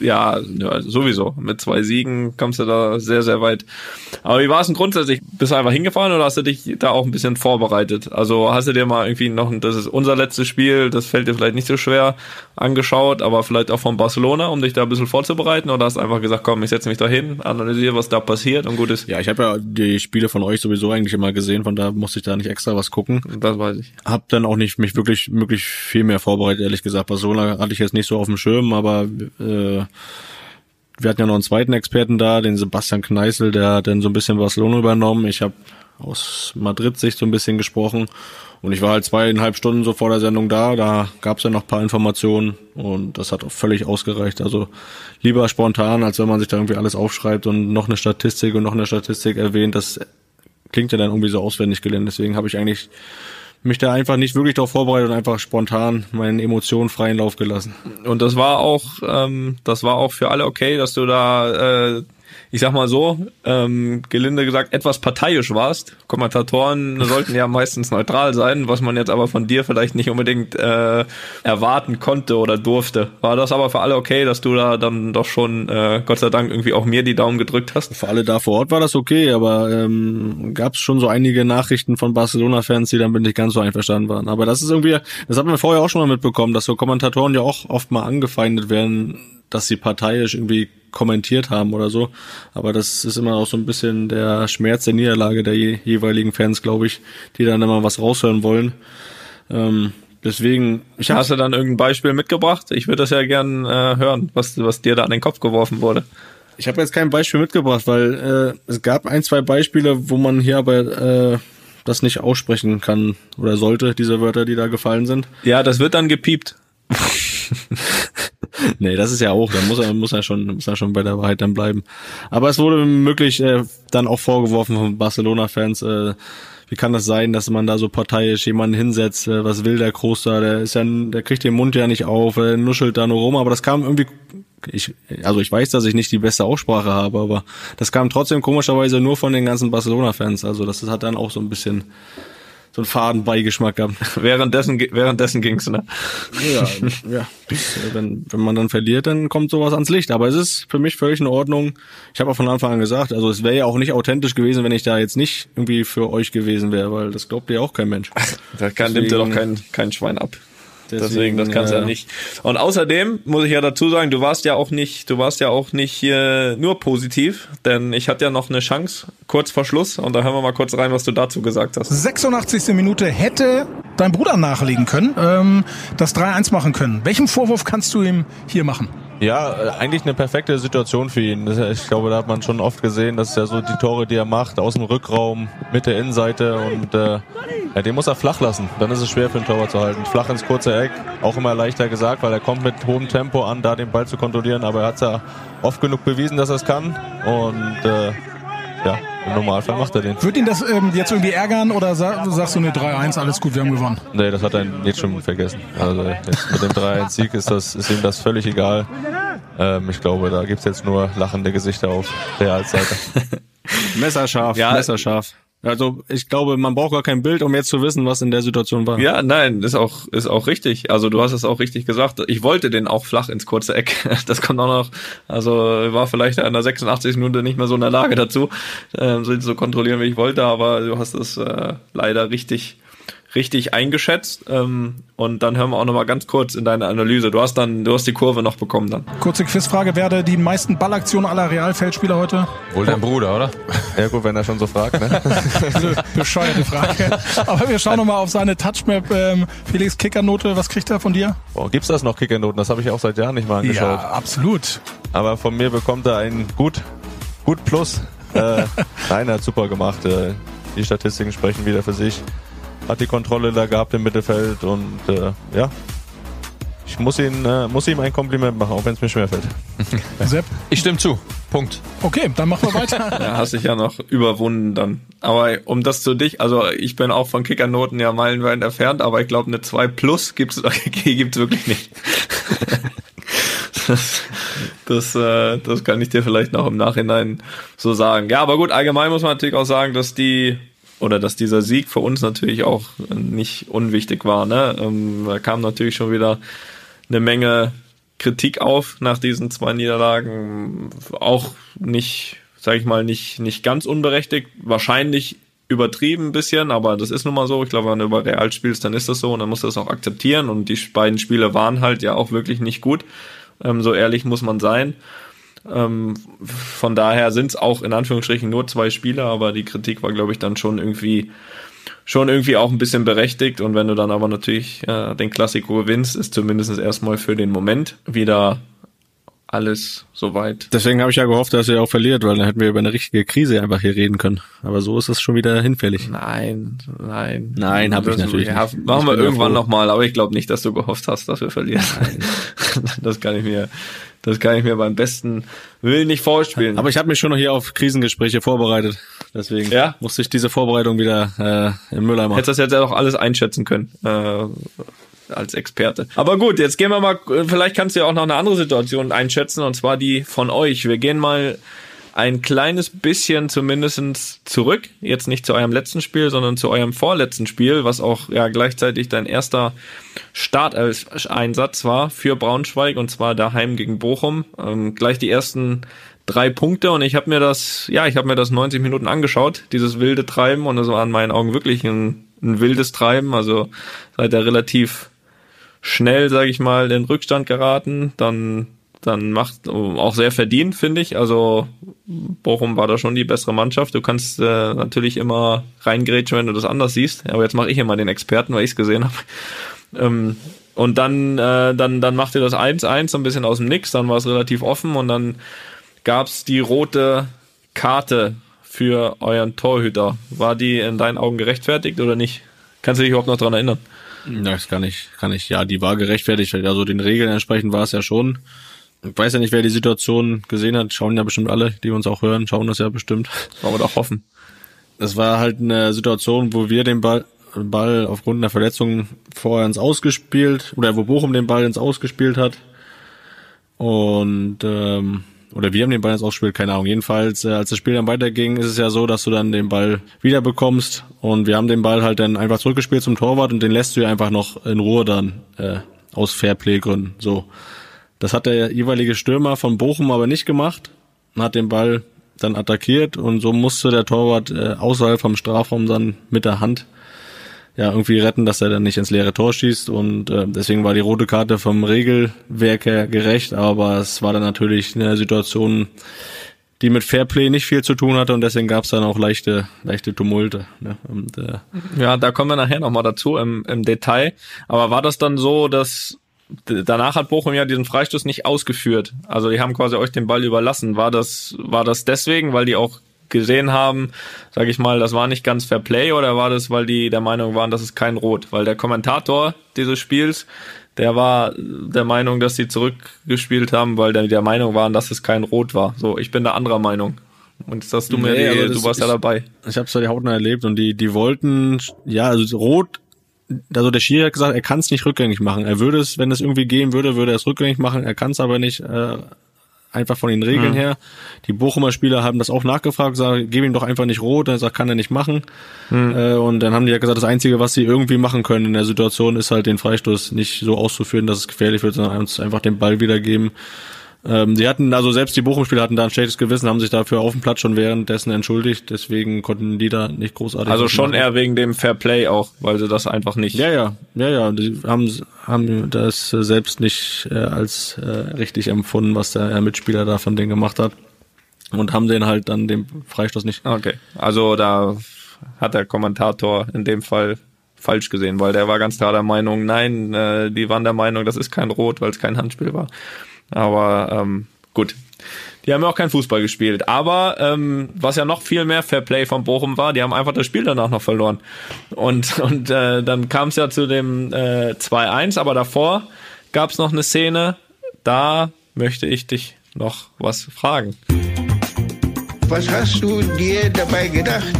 Ja, ja, sowieso. Mit zwei Siegen kommst du da sehr, sehr weit. Aber wie war es denn grundsätzlich? Bist du einfach hingefahren oder hast du dich da auch ein bisschen vorbereitet? Also hast du dir mal irgendwie noch, das ist unser letztes Spiel, das fällt dir vielleicht nicht so schwer, angeschaut, aber vielleicht auch von Barcelona, um dich da ein bisschen vorzubereiten? Oder hast du einfach gesagt, komm, ich setze mich da hin, analysiere, was da passiert und gut ist? Ja, ich habe ja die Spiele von euch sowieso eigentlich immer gesehen, von da musste ich da nicht extra was gucken. Das weiß ich. Hab dann auch nicht mich wirklich wirklich viel mehr vorbereitet, ehrlich gesagt. Barcelona hatte ich jetzt nicht so auf dem Schirm, aber äh, wir hatten ja noch einen zweiten Experten da, den Sebastian Kneißel, der hat dann so ein bisschen Barcelona übernommen. Ich habe aus Madrid-Sicht so ein bisschen gesprochen und ich war halt zweieinhalb Stunden so vor der Sendung da, da gab es ja noch ein paar Informationen und das hat auch völlig ausgereicht, also lieber spontan, als wenn man sich da irgendwie alles aufschreibt und noch eine Statistik und noch eine Statistik erwähnt, das klingt ja dann irgendwie so auswendig gelernt, deswegen habe ich eigentlich mich da einfach nicht wirklich darauf vorbereitet und einfach spontan meinen Emotionen freien Lauf gelassen. Und das war auch, ähm, das war auch für alle okay, dass du da... Äh ich sag mal so, ähm, gelinde gesagt, etwas parteiisch warst. Kommentatoren sollten ja meistens neutral sein, was man jetzt aber von dir vielleicht nicht unbedingt äh, erwarten konnte oder durfte. War das aber für alle okay, dass du da dann doch schon, äh, Gott sei Dank, irgendwie auch mir die Daumen gedrückt hast? Für alle da vor Ort war das okay, aber ähm, gab es schon so einige Nachrichten von Barcelona-Fans, die dann nicht ganz so einverstanden waren. Aber das ist irgendwie, das hat man vorher auch schon mal mitbekommen, dass so Kommentatoren ja auch oft mal angefeindet werden, dass sie parteiisch irgendwie kommentiert haben oder so, aber das ist immer auch so ein bisschen der Schmerz der Niederlage der je- jeweiligen Fans, glaube ich, die dann immer was raushören wollen. Ähm, deswegen, ich hast du dann irgendein Beispiel mitgebracht? Ich würde das ja gern äh, hören, was was dir da an den Kopf geworfen wurde. Ich habe jetzt kein Beispiel mitgebracht, weil äh, es gab ein, zwei Beispiele, wo man hier aber äh, das nicht aussprechen kann oder sollte, diese Wörter, die da gefallen sind. Ja, das wird dann gepiept. Nee, das ist ja auch, da muss er muss er schon muss er schon bei der Wahrheit dann bleiben. Aber es wurde möglich äh, dann auch vorgeworfen von Barcelona-Fans, äh, wie kann das sein, dass man da so parteiisch jemanden hinsetzt, äh, was will der Kroos da, der ist ja der kriegt den Mund ja nicht auf, äh, nuschelt da nur rum, aber das kam irgendwie ich also ich weiß, dass ich nicht die beste Aussprache habe, aber das kam trotzdem komischerweise nur von den ganzen Barcelona-Fans, also das hat dann auch so ein bisschen so einen Fadenbeigeschmack gehabt. Währenddessen, währenddessen ging's, ne? Ja, ja. Wenn, wenn man dann verliert, dann kommt sowas ans Licht. Aber es ist für mich völlig in Ordnung. Ich habe auch von Anfang an gesagt, also es wäre ja auch nicht authentisch gewesen, wenn ich da jetzt nicht irgendwie für euch gewesen wäre, weil das glaubt ja auch kein Mensch. Da kann, nimmt ja doch kein, kein Schwein ab. Deswegen, Deswegen, das kannst du ja. ja nicht. Und außerdem muss ich ja dazu sagen, du warst ja auch nicht, du warst ja auch nicht äh, nur positiv, denn ich hatte ja noch eine Chance kurz vor Schluss und da hören wir mal kurz rein, was du dazu gesagt hast. sechsundachtzigste Minute hätte dein Bruder nachlegen können, ähm, das drei eins machen können. Welchen Vorwurf kannst du ihm hier machen? Ja, eigentlich eine perfekte Situation für ihn. Ich glaube, da hat man schon oft gesehen, dass ja so die Tore, die er macht, aus dem Rückraum, mit der Innenseite und äh, ja, den muss er flach lassen. Dann ist es schwer für den Torwart zu halten. Flach ins kurze Eck, auch immer leichter gesagt, weil er kommt mit hohem Tempo an, da den Ball zu kontrollieren, aber er hat es ja oft genug bewiesen, dass er es kann und äh, ja, im Normalfall macht er den. Wird ihn das ähm, jetzt irgendwie ärgern oder sag, sagst du, ne, drei eins, alles gut, wir haben gewonnen? Nee, das hat er jetzt schon vergessen. Also jetzt mit dem drei eins Sieg ist, das, ist ihm das völlig egal. Ähm, ich glaube, da gibt's jetzt nur lachende Gesichter auf Realseite. Messerscharf, ja, messerscharf. Also ich glaube, man braucht gar kein Bild, um jetzt zu wissen, was in der Situation war. Ja, nein, ist auch ist auch richtig. Also du hast es auch richtig gesagt. Ich wollte den auch flach ins kurze Eck. Das kommt auch noch. Also war vielleicht in der sechsundachtzigsten Minute nicht mehr so in der Lage dazu, äh, so zu kontrollieren, wie ich wollte. Aber du hast es äh, leider richtig richtig eingeschätzt. Ähm, und dann hören wir auch nochmal ganz kurz in deine Analyse. Du hast dann, du hast die Kurve noch bekommen dann. Kurze Quizfrage, wer hat die meisten Ballaktionen aller Realfeldspieler heute? Wohl dein Bruder, oder? Ja gut, wenn er schon so fragt, ne? Bescheuerte Frage. Aber wir schauen nochmal auf seine Touchmap. Ähm, Felix, Kickernote, was kriegt er von dir? Boah, gibt's das noch, Kickernoten? Das habe ich auch seit Jahren nicht mal angeschaut. Ja, absolut. Aber von mir bekommt er ein gut, gut plus. äh, nein, er hat super gemacht. Äh, die Statistiken sprechen wieder für sich. Hat die Kontrolle da gehabt im Mittelfeld und äh, ja, ich muss, ihn, äh, muss ihm ein Kompliment machen, auch wenn es mir schwerfällt. Sepp? Ich stimme zu. Punkt. Okay, dann machen wir weiter. Ja, hast dich ja noch überwunden dann. Aber um das zu dich, also ich bin auch von Kickernoten ja meilenweit entfernt, aber ich glaube eine zwei plus gibt es okay, gibt's wirklich nicht. Das, das, das kann ich dir vielleicht noch im Nachhinein so sagen. Ja, aber gut, allgemein muss man natürlich auch sagen, dass die oder dass dieser Sieg für uns natürlich auch nicht unwichtig war. Ne? Da kam natürlich schon wieder eine Menge Kritik auf nach diesen zwei Niederlagen. Auch nicht, sag ich mal, nicht, nicht ganz unberechtigt. Wahrscheinlich übertrieben ein bisschen, aber das ist nun mal so. Ich glaube, wenn du über Real spielst, dann ist das so und dann musst du das auch akzeptieren. Und die beiden Spiele waren halt ja auch wirklich nicht gut. So ehrlich muss man sein. Von daher sind es auch in Anführungsstrichen nur zwei Spiele, aber die Kritik war, glaube ich, dann schon irgendwie schon irgendwie auch ein bisschen berechtigt. Und wenn du dann aber natürlich äh, den Klassiko gewinnst, ist zumindest erstmal für den Moment wieder alles soweit. Deswegen habe ich ja gehofft, dass ihr auch verliert, weil dann hätten wir über eine richtige Krise einfach hier reden können. Aber so ist das schon wieder hinfällig. Nein, nein. Nein, habe ich natürlich ja, nicht. Machen wir irgendwann nochmal, aber ich glaube nicht, dass du gehofft hast, dass wir verlieren. Das kann ich mir, das kann ich mir beim besten Willen nicht vorspielen. Aber ich habe mich schon noch hier auf Krisengespräche vorbereitet. Deswegen ja? musste ich diese Vorbereitung wieder äh, im Mülleimer machen. Hättest du das jetzt ja auch alles einschätzen können. Äh, als Experte. Aber gut, jetzt gehen wir mal, vielleicht kannst du ja auch noch eine andere Situation einschätzen, und zwar die von euch. Wir gehen mal ein kleines bisschen zumindest zurück, jetzt nicht zu eurem letzten Spiel, sondern zu eurem vorletzten Spiel, was auch ja gleichzeitig dein erster Startelf-Einsatz war für Braunschweig, und zwar daheim gegen Bochum. Ähm, gleich die ersten drei Punkte, und ich habe mir das, ja, ich habe mir das neunzig Minuten angeschaut, dieses wilde Treiben, und das war in meinen Augen wirklich ein, ein wildes Treiben, also seid ihr relativ schnell, sage ich mal, in Rückstand geraten, dann dann macht auch sehr verdient, finde ich. Also Bochum war da schon die bessere Mannschaft. Du kannst äh, natürlich immer reingrätschen, wenn du das anders siehst. Aber jetzt mache ich immer den Experten, weil ich es gesehen habe. Ähm, und dann äh, dann dann macht ihr das eins eins so ein bisschen aus dem Nix. Dann war es relativ offen und dann gab's die rote Karte für euren Torhüter. War die in deinen Augen gerechtfertigt oder nicht? Kannst du dich überhaupt noch dran erinnern? Das kann ich, kann ich, ja, die war gerechtfertigt, also den Regeln entsprechend war es ja schon. Ich weiß ja nicht, wer die Situation gesehen hat, schauen ja bestimmt alle, die uns auch hören, schauen das ja bestimmt. Wollen wir doch hoffen. Das war halt eine Situation, wo wir den Ball, Ball aufgrund einer Verletzung vorher ins Ausgespielt, oder wo Bochum den Ball ins Ausgespielt hat. Und, ähm, oder wir haben den Ball ins Ausgespielt, keine Ahnung. Jedenfalls, als das Spiel dann weiterging, ist es ja so, dass du dann den Ball wieder bekommst. Und wir haben den Ball halt dann einfach zurückgespielt zum Torwart und den lässt du ja einfach noch in Ruhe dann, äh, aus Fairplay-Gründen, so. Das hat der jeweilige Stürmer von Bochum aber nicht gemacht und hat den Ball dann attackiert und so musste der Torwart äh, außerhalb vom Strafraum dann mit der Hand ja irgendwie retten, dass er dann nicht ins leere Tor schießt, und äh, deswegen war die rote Karte vom Regelwerk her gerecht, aber es war dann natürlich eine Situation, die mit Fairplay nicht viel zu tun hatte, und deswegen gab es dann auch leichte leichte Tumulte. Ne? Und, äh, ja, da kommen wir nachher nochmal dazu im, im Detail, aber war das dann so, dass danach hat Bochum ja diesen Freistoß nicht ausgeführt. Also die haben quasi euch den Ball überlassen. War das war das deswegen, weil die auch gesehen haben, sage ich mal, das war nicht ganz Fair Play, oder war das, weil die der Meinung waren, das ist kein Rot? Weil der Kommentator dieses Spiels, der war der Meinung, dass sie zurückgespielt haben, weil die der Meinung waren, dass es kein Rot war. So, ich bin der anderer Meinung. Und das du mir, nee, die, das, du warst ich, ja dabei. Ich habe es ja die hautnah erlebt und die die wollten, ja, also rot. Also der Schiri hat gesagt, er kann es nicht rückgängig machen. Er würde es, wenn es irgendwie gehen würde, würde er es rückgängig machen. Er kann es aber nicht, äh, einfach von den Regeln mhm. her. Die Bochumer Spieler haben das auch nachgefragt, gesagt, gib ihm doch einfach nicht rot. Er sagt, kann er nicht machen. Mhm. Äh, und dann haben die ja gesagt, das Einzige, was sie irgendwie machen können in der Situation, ist halt den Freistoß nicht so auszuführen, dass es gefährlich wird, sondern uns einfach den Ball wiedergeben. Ähm, sie hatten, also selbst die Bochum-Spieler hatten da ein schlechtes Gewissen, haben sich dafür auf dem Platz schon währenddessen entschuldigt, deswegen konnten die da nicht großartig... Also schon machen. Eher wegen dem Fairplay auch, weil sie das einfach nicht... Ja, ja, ja, ja, die haben, haben das selbst nicht äh, als äh, richtig empfunden, was der äh, Mitspieler da von denen gemacht hat und haben den halt dann den Freistoß nicht... Okay, also da hat der Kommentator in dem Fall... falsch gesehen, weil der war ganz klar der Meinung, nein, äh, die waren der Meinung, das ist kein Rot, weil es kein Handspiel war. Aber ähm, gut, die haben ja auch keinen Fußball gespielt. Aber ähm, was ja noch viel mehr Fairplay von Bochum war, die haben einfach das Spiel danach noch verloren. Und und äh, dann kam es ja zu dem äh, zwei eins, aber davor gab es noch eine Szene, da möchte ich dich noch was fragen. Was hast du dir dabei gedacht?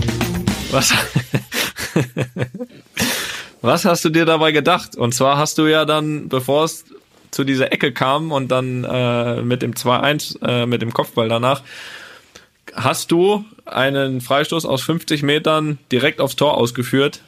Was... Was hast du dir dabei gedacht? Und zwar hast du ja dann, bevor es zu dieser Ecke kam und dann äh, mit dem zwei eins, äh, mit dem Kopfball danach, hast du einen Freistoß aus fünfzig Metern direkt aufs Tor ausgeführt.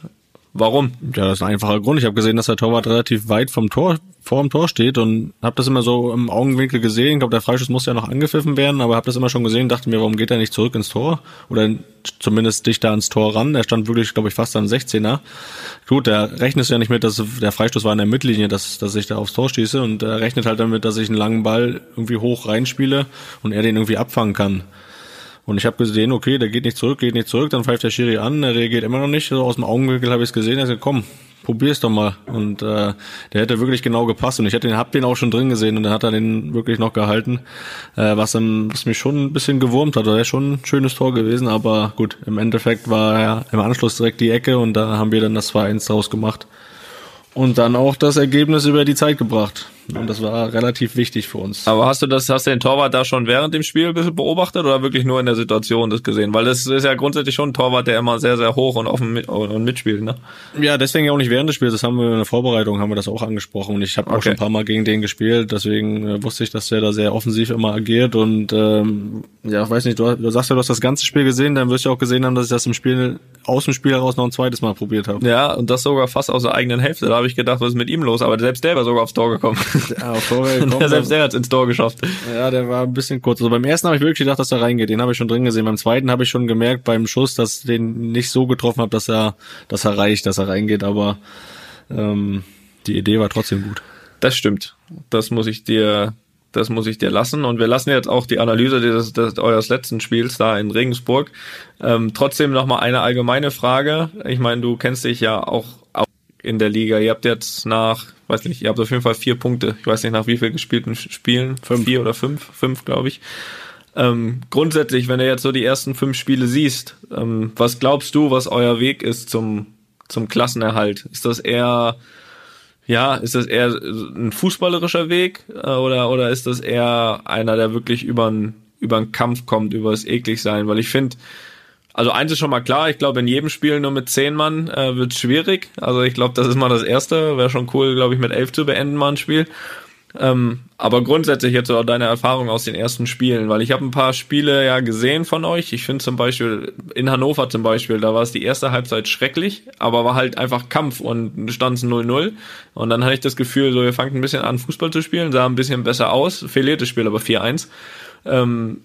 Warum? Ja, das ist ein einfacher Grund. Ich habe gesehen, dass der Torwart relativ weit vom Tor, vor dem Tor steht und habe das immer so im Augenwinkel gesehen. Ich glaube, der Freistoß musste ja noch angepfiffen werden, aber habe das immer schon gesehen. Dachte mir, warum geht er nicht zurück ins Tor? Oder zumindest dichter ans Tor ran. Er stand wirklich, glaube ich, fast am sechzehner. Gut, da rechnest du ja nicht mit, dass der Freistoß war in der Mittellinie, dass, dass ich da aufs Tor schieße, und er rechnet halt damit, dass ich einen langen Ball irgendwie hoch reinspiele und er den irgendwie abfangen kann. Und ich habe gesehen, okay, der geht nicht zurück, geht nicht zurück, dann pfeift der Schiri an, der reagiert immer noch nicht. So aus dem Augenwinkel habe ich es gesehen, er sagt, komm, probier's doch mal. Und äh, der hätte wirklich genau gepasst und ich hätte den, hab den auch schon drin gesehen und dann hat er den wirklich noch gehalten, äh, was, dann, was mich schon ein bisschen gewurmt hat. Das wäre schon ein schönes Tor gewesen, aber gut, im Endeffekt war ja im Anschluss direkt die Ecke und da haben wir dann das zwei eins draus gemacht und dann auch das Ergebnis über die Zeit gebracht. Und das war relativ wichtig für uns. Aber hast du das, hast du den Torwart da schon während dem Spiel ein bisschen beobachtet oder wirklich nur in der Situation das gesehen? Weil das ist ja grundsätzlich schon ein Torwart, der immer sehr, sehr hoch und offen mit, und mitspielt, ne? Ja, deswegen ja auch nicht während des Spiels. Das haben wir in der Vorbereitung, haben wir das auch angesprochen. Und ich habe okay. auch schon ein paar Mal gegen den gespielt. Deswegen wusste ich, dass der da sehr offensiv immer agiert. Und ähm, ja, ich weiß nicht, du, du sagst ja, du hast das ganze Spiel gesehen. Dann wirst du auch gesehen haben, dass ich das im Spiel, aus dem Spiel heraus noch ein zweites Mal probiert habe. Ja, und das sogar fast aus der eigenen Hälfte. Da habe ich gedacht, was ist mit ihm los? Aber selbst der war sogar aufs Tor gekommen. Ja, der selbst der hat's ins Tor geschafft. Ja, der war ein bisschen kurz. Also beim ersten habe ich wirklich gedacht, dass er reingeht. Den habe ich schon drin gesehen. Beim zweiten habe ich schon gemerkt beim Schuss, dass ich den nicht so getroffen habe, dass er, dass er reicht, dass er reingeht. Aber ähm, die Idee war trotzdem gut. Das stimmt. Das muss ich dir, das muss ich dir lassen. Und wir lassen jetzt auch die Analyse dieses, des, eures letzten Spiels da in Regensburg. Ähm, trotzdem nochmal eine allgemeine Frage. Ich meine, du kennst dich ja auch in der Liga. Ihr habt jetzt nach, weiß nicht, ihr habt auf jeden Fall vier Punkte. Ich weiß nicht, nach wie viel gespielten Spielen. Fünf. Vier oder fünf? Fünf, glaube ich. Ähm, grundsätzlich, wenn du jetzt so die ersten fünf Spiele siehst, ähm, was glaubst du, was euer Weg ist zum, zum Klassenerhalt? Ist das eher, ja, ist das eher ein fußballerischer Weg? Äh, oder, oder ist das eher einer, der wirklich übern, übern Kampf kommt, übers Ekligsein? Weil ich finde, also eins ist schon mal klar, ich glaube, in jedem Spiel nur mit zehn Mann äh, wird schwierig. Also ich glaube, das ist mal das Erste. Wäre schon cool, glaube ich, mit elf zu beenden mal ein Spiel. Ähm, aber grundsätzlich jetzt auch deine Erfahrung aus den ersten Spielen, weil ich habe ein paar Spiele ja gesehen von euch. Ich finde zum Beispiel, in Hannover zum Beispiel, da war es die erste Halbzeit schrecklich, aber war halt einfach Kampf und stand es null null. Und dann hatte ich das Gefühl, so ihr fangt ein bisschen an, Fußball zu spielen, sah ein bisschen besser aus, verliert das Spiel aber vier eins. Ähm,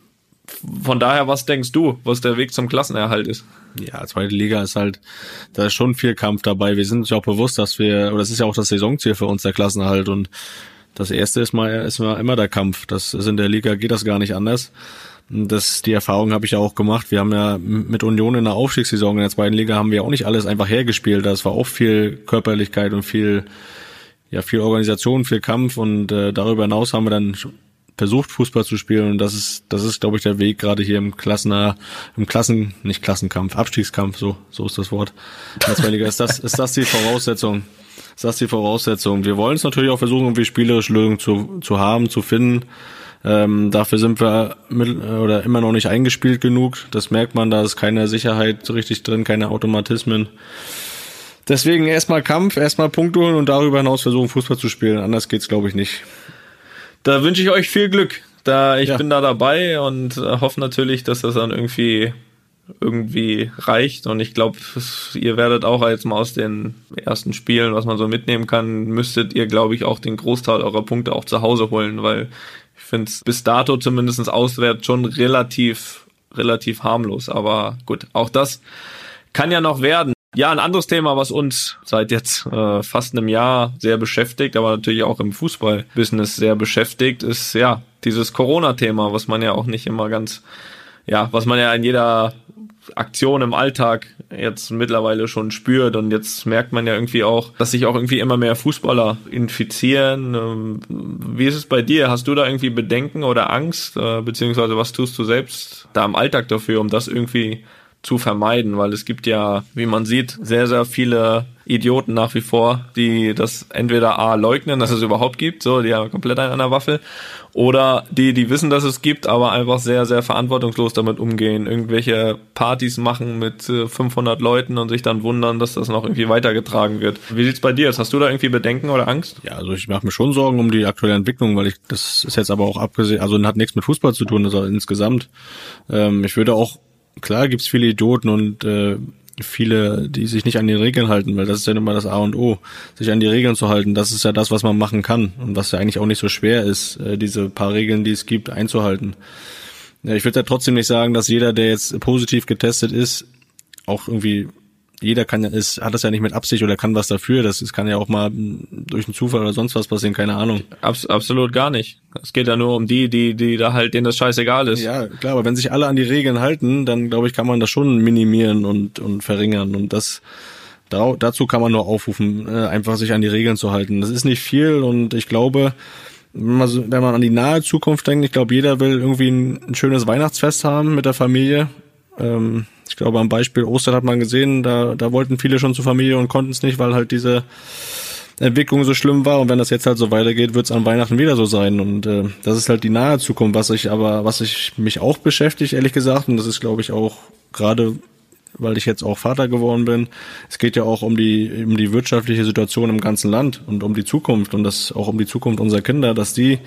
Von daher, was denkst du, was der Weg zum Klassenerhalt ist? Ja, zweite Liga ist halt, da ist schon viel Kampf dabei. Wir sind uns ja auch bewusst, dass wir, oder das ist ja auch das Saisonziel für uns, der Klassenerhalt. Und das erste ist mal, ist mal immer der Kampf. Das ist in der Liga, geht das gar nicht anders. Das, die Erfahrung habe ich ja auch gemacht. Wir haben ja mit Union in der Aufstiegssaison in der zweiten Liga haben wir auch nicht alles einfach hergespielt. Das war auch viel Körperlichkeit und viel, ja, viel Organisation, viel Kampf. Und äh, darüber hinaus haben wir dann versucht, Fußball zu spielen, und das ist, das ist, glaube ich, der Weg gerade hier im Klassener, im Klassen, nicht Klassenkampf, Abstiegskampf, so, so ist das Wort. ist das, ist das die Voraussetzung? Ist das die Voraussetzung? Wir wollen es natürlich auch versuchen, irgendwie spielerische Lösungen zu, zu haben, zu finden. Ähm, dafür sind wir mit, oder immer noch nicht eingespielt genug. Das merkt man, da ist keine Sicherheit so richtig drin, keine Automatismen. Deswegen erstmal Kampf, erstmal Punkte holen und darüber hinaus versuchen, Fußball zu spielen. Anders geht's, glaube ich, nicht. Da wünsche ich euch viel Glück. Da ich ja. bin da dabei und hoffe natürlich, dass das dann irgendwie irgendwie reicht. Und ich glaube, ihr werdet auch jetzt mal aus den ersten Spielen, was man so mitnehmen kann, müsstet ihr, glaube ich, auch den Großteil eurer Punkte auch zu Hause holen, weil Ich finde es bis dato zumindest auswärts schon relativ, relativ harmlos. Aber gut, auch das kann ja noch werden. Ja, ein anderes Thema, was uns seit jetzt äh, fast einem Jahr sehr beschäftigt, aber natürlich auch im Fußballbusiness sehr beschäftigt, ist ja dieses Corona-Thema, was man ja auch nicht immer ganz, ja, was man ja in jeder Aktion im Alltag jetzt mittlerweile schon spürt, und jetzt merkt man ja irgendwie auch, dass sich auch irgendwie immer mehr Fußballer infizieren. Wie ist es bei dir? Hast du da irgendwie Bedenken oder Angst, beziehungsweise was tust du selbst da im Alltag dafür, um das irgendwie zu vermeiden? Weil es gibt ja, wie man sieht, sehr, sehr viele Idioten nach wie vor, die das entweder A, leugnen, dass es überhaupt gibt, so, die haben komplett einen an der Waffel, oder die, die wissen, dass es gibt, aber einfach sehr, sehr verantwortungslos damit umgehen, irgendwelche Partys machen mit fünfhundert Leuten und sich dann wundern, dass das noch irgendwie weitergetragen wird. Wie sieht's bei dir aus? Hast du da irgendwie Bedenken oder Angst? Ja, also ich mache mir schon Sorgen um die aktuelle Entwicklung, weil ich, das ist jetzt aber auch abgesehen, also hat nichts mit Fußball zu tun, also insgesamt. Ähm, ich würde auch, klar gibt's viele Idioten und äh, viele, die sich nicht an die Regeln halten, weil das ist ja nun mal das A und O, sich an die Regeln zu halten, das ist ja das, was man machen kann und was ja eigentlich auch nicht so schwer ist, äh, diese paar Regeln, die es gibt, einzuhalten. Ja, ich würde ja trotzdem nicht sagen, dass jeder, der jetzt positiv getestet ist, auch irgendwie, jeder kann ja, ist, hat das ja nicht mit Absicht oder kann was dafür, das, das kann ja auch mal durch einen Zufall oder sonst was passieren, keine Ahnung. Abs- absolut gar nicht. Es geht ja nur um die, die, die da halt, denen das scheißegal ist. Ja, klar, aber wenn sich alle an die Regeln halten, dann glaube ich, kann man das schon minimieren und, und verringern, und das, da, dazu kann man nur aufrufen, einfach sich an die Regeln zu halten. Das ist nicht viel, und ich glaube, wenn man an die nahe Zukunft denkt, ich glaube, jeder will irgendwie ein, ein schönes Weihnachtsfest haben mit der Familie. Ähm, Ich glaube, am Beispiel Ostern hat man gesehen, da, da wollten viele schon zur Familie und konnten es nicht, weil halt diese Entwicklung so schlimm war. Und wenn das jetzt halt so weitergeht, wird es an Weihnachten wieder so sein. Und äh, das ist halt die nahe Zukunft, was ich aber, was ich mich auch beschäftigt, ehrlich gesagt. Und das ist, glaube ich, auch gerade, weil ich jetzt auch Vater geworden bin. Es geht ja auch um die, um die wirtschaftliche Situation im ganzen Land und um die Zukunft und das auch um die Zukunft unserer Kinder, dass die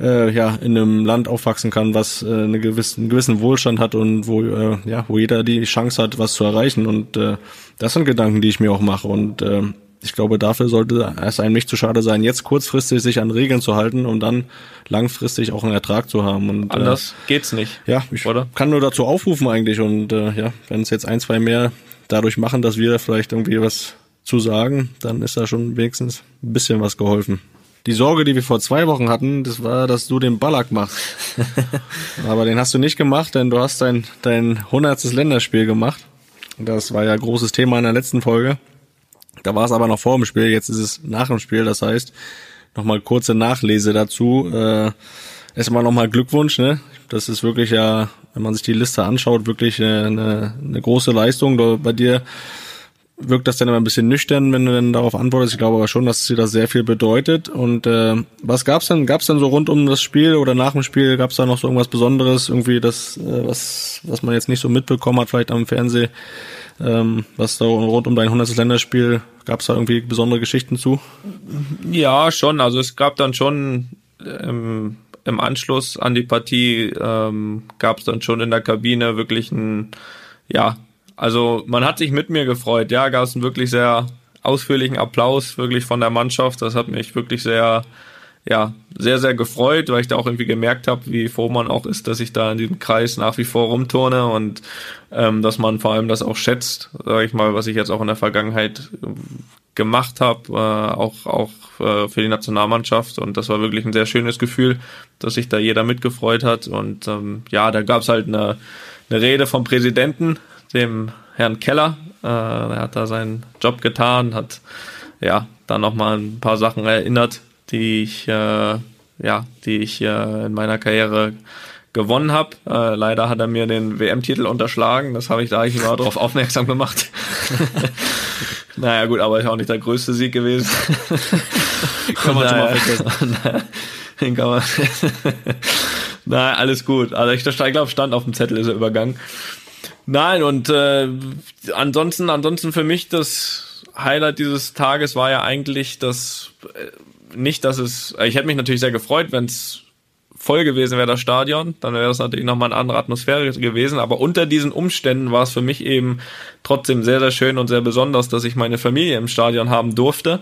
Äh, ja in einem Land aufwachsen kann, was äh, eine gewisse, einen gewissen Wohlstand hat und wo äh, ja wo jeder die Chance hat, was zu erreichen. Und äh, das sind Gedanken, die ich mir auch mache. Und äh, ich glaube, dafür sollte es einem nicht zu schade sein, jetzt kurzfristig sich an Regeln zu halten, um dann langfristig auch einen Ertrag zu haben. Und anders äh, geht's nicht. Ja, ich oder? kann nur dazu aufrufen eigentlich. Und äh, ja, wenn es jetzt ein, zwei mehr dadurch machen, dass wir da vielleicht irgendwie was zu sagen, dann ist da schon wenigstens ein bisschen was geholfen. Die Sorge, die wir vor zwei Wochen hatten, das war, dass du den Ballack machst. Aber den hast du nicht gemacht, denn du hast dein dein hundertstes Länderspiel gemacht. Das war ja großes Thema in der letzten Folge. Da war es aber noch vor dem Spiel, jetzt ist es nach dem Spiel. Das heißt, nochmal kurze Nachlese dazu. Äh, erstmal nochmal Glückwunsch, ne? Das ist wirklich ja, wenn man sich die Liste anschaut, wirklich eine, eine große Leistung bei dir. Wirkt das dann immer ein bisschen nüchtern, wenn du dann darauf antwortest? Ich glaube aber schon, dass dir das sehr viel bedeutet. Und äh, was gab's denn? Gab's denn so rund um das Spiel oder nach dem Spiel? Gab's da noch so irgendwas Besonderes, irgendwie das, äh, was was man jetzt nicht so mitbekommen hat, vielleicht am Fernsehen? Ähm, was da rund um dein hundertstes Länderspiel, gab's da irgendwie besondere Geschichten zu? Ja, schon. Also es gab dann schon ähm, im Anschluss an die Partie ähm, gab's dann schon in der Kabine wirklich ein, ja. Also man hat sich mit mir gefreut, ja, gab es einen wirklich sehr ausführlichen Applaus wirklich von der Mannschaft. Das hat mich wirklich sehr, ja, sehr, sehr gefreut, weil ich da auch irgendwie gemerkt habe, wie froh man auch ist, dass ich da in diesem Kreis nach wie vor rumturne und ähm, dass man vor allem das auch schätzt, sage ich mal, was ich jetzt auch in der Vergangenheit gemacht habe, äh, auch auch äh, für die Nationalmannschaft, und das war wirklich ein sehr schönes Gefühl, dass sich da jeder mitgefreut hat. Und ähm, ja, da gab es halt eine, eine Rede vom Präsidenten, dem Herrn Keller. Äh, er hat da seinen Job getan, hat ja dann nochmal ein paar Sachen erinnert, die ich, äh, ja, die ich äh, in meiner Karriere gewonnen habe. Äh, leider hat er mir den W M-Titel unterschlagen, das habe ich da eigentlich überhaupt darauf aufmerksam gemacht. Naja gut, aber ist auch nicht der größte Sieg gewesen. Kann man schon mal vergessen. Den kann man... Nein, alles gut. Also ich, ich glaube, stand auf dem Zettel, ist er übergangen. Nein, und äh, ansonsten, ansonsten für mich das Highlight dieses Tages war ja eigentlich, dass äh, nicht, dass es, ich hätte mich natürlich sehr gefreut, wenn es voll gewesen wäre, das Stadion, dann wäre das natürlich nochmal eine andere Atmosphäre gewesen, aber unter diesen Umständen war es für mich eben trotzdem sehr, sehr schön und sehr besonders, dass ich meine Familie im Stadion haben durfte.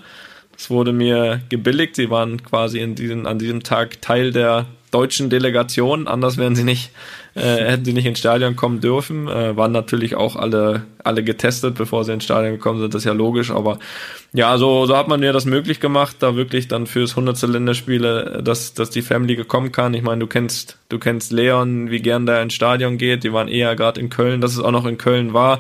Es wurde mir gebilligt, sie waren quasi in diesem, an diesem Tag Teil der deutschen Delegation, anders wären sie nicht, äh, hätten sie nicht ins Stadion kommen dürfen, äh, waren natürlich auch alle alle getestet, bevor sie ins Stadion gekommen sind, das ist ja logisch, aber ja, so so hat man mir das möglich gemacht, da wirklich dann fürs hundertste Länderspiele, dass dass die Family gekommen kann. Ich meine, du kennst du kennst Leon, wie gern der ins Stadion geht, die waren eher gerade in Köln, dass es auch noch in Köln war,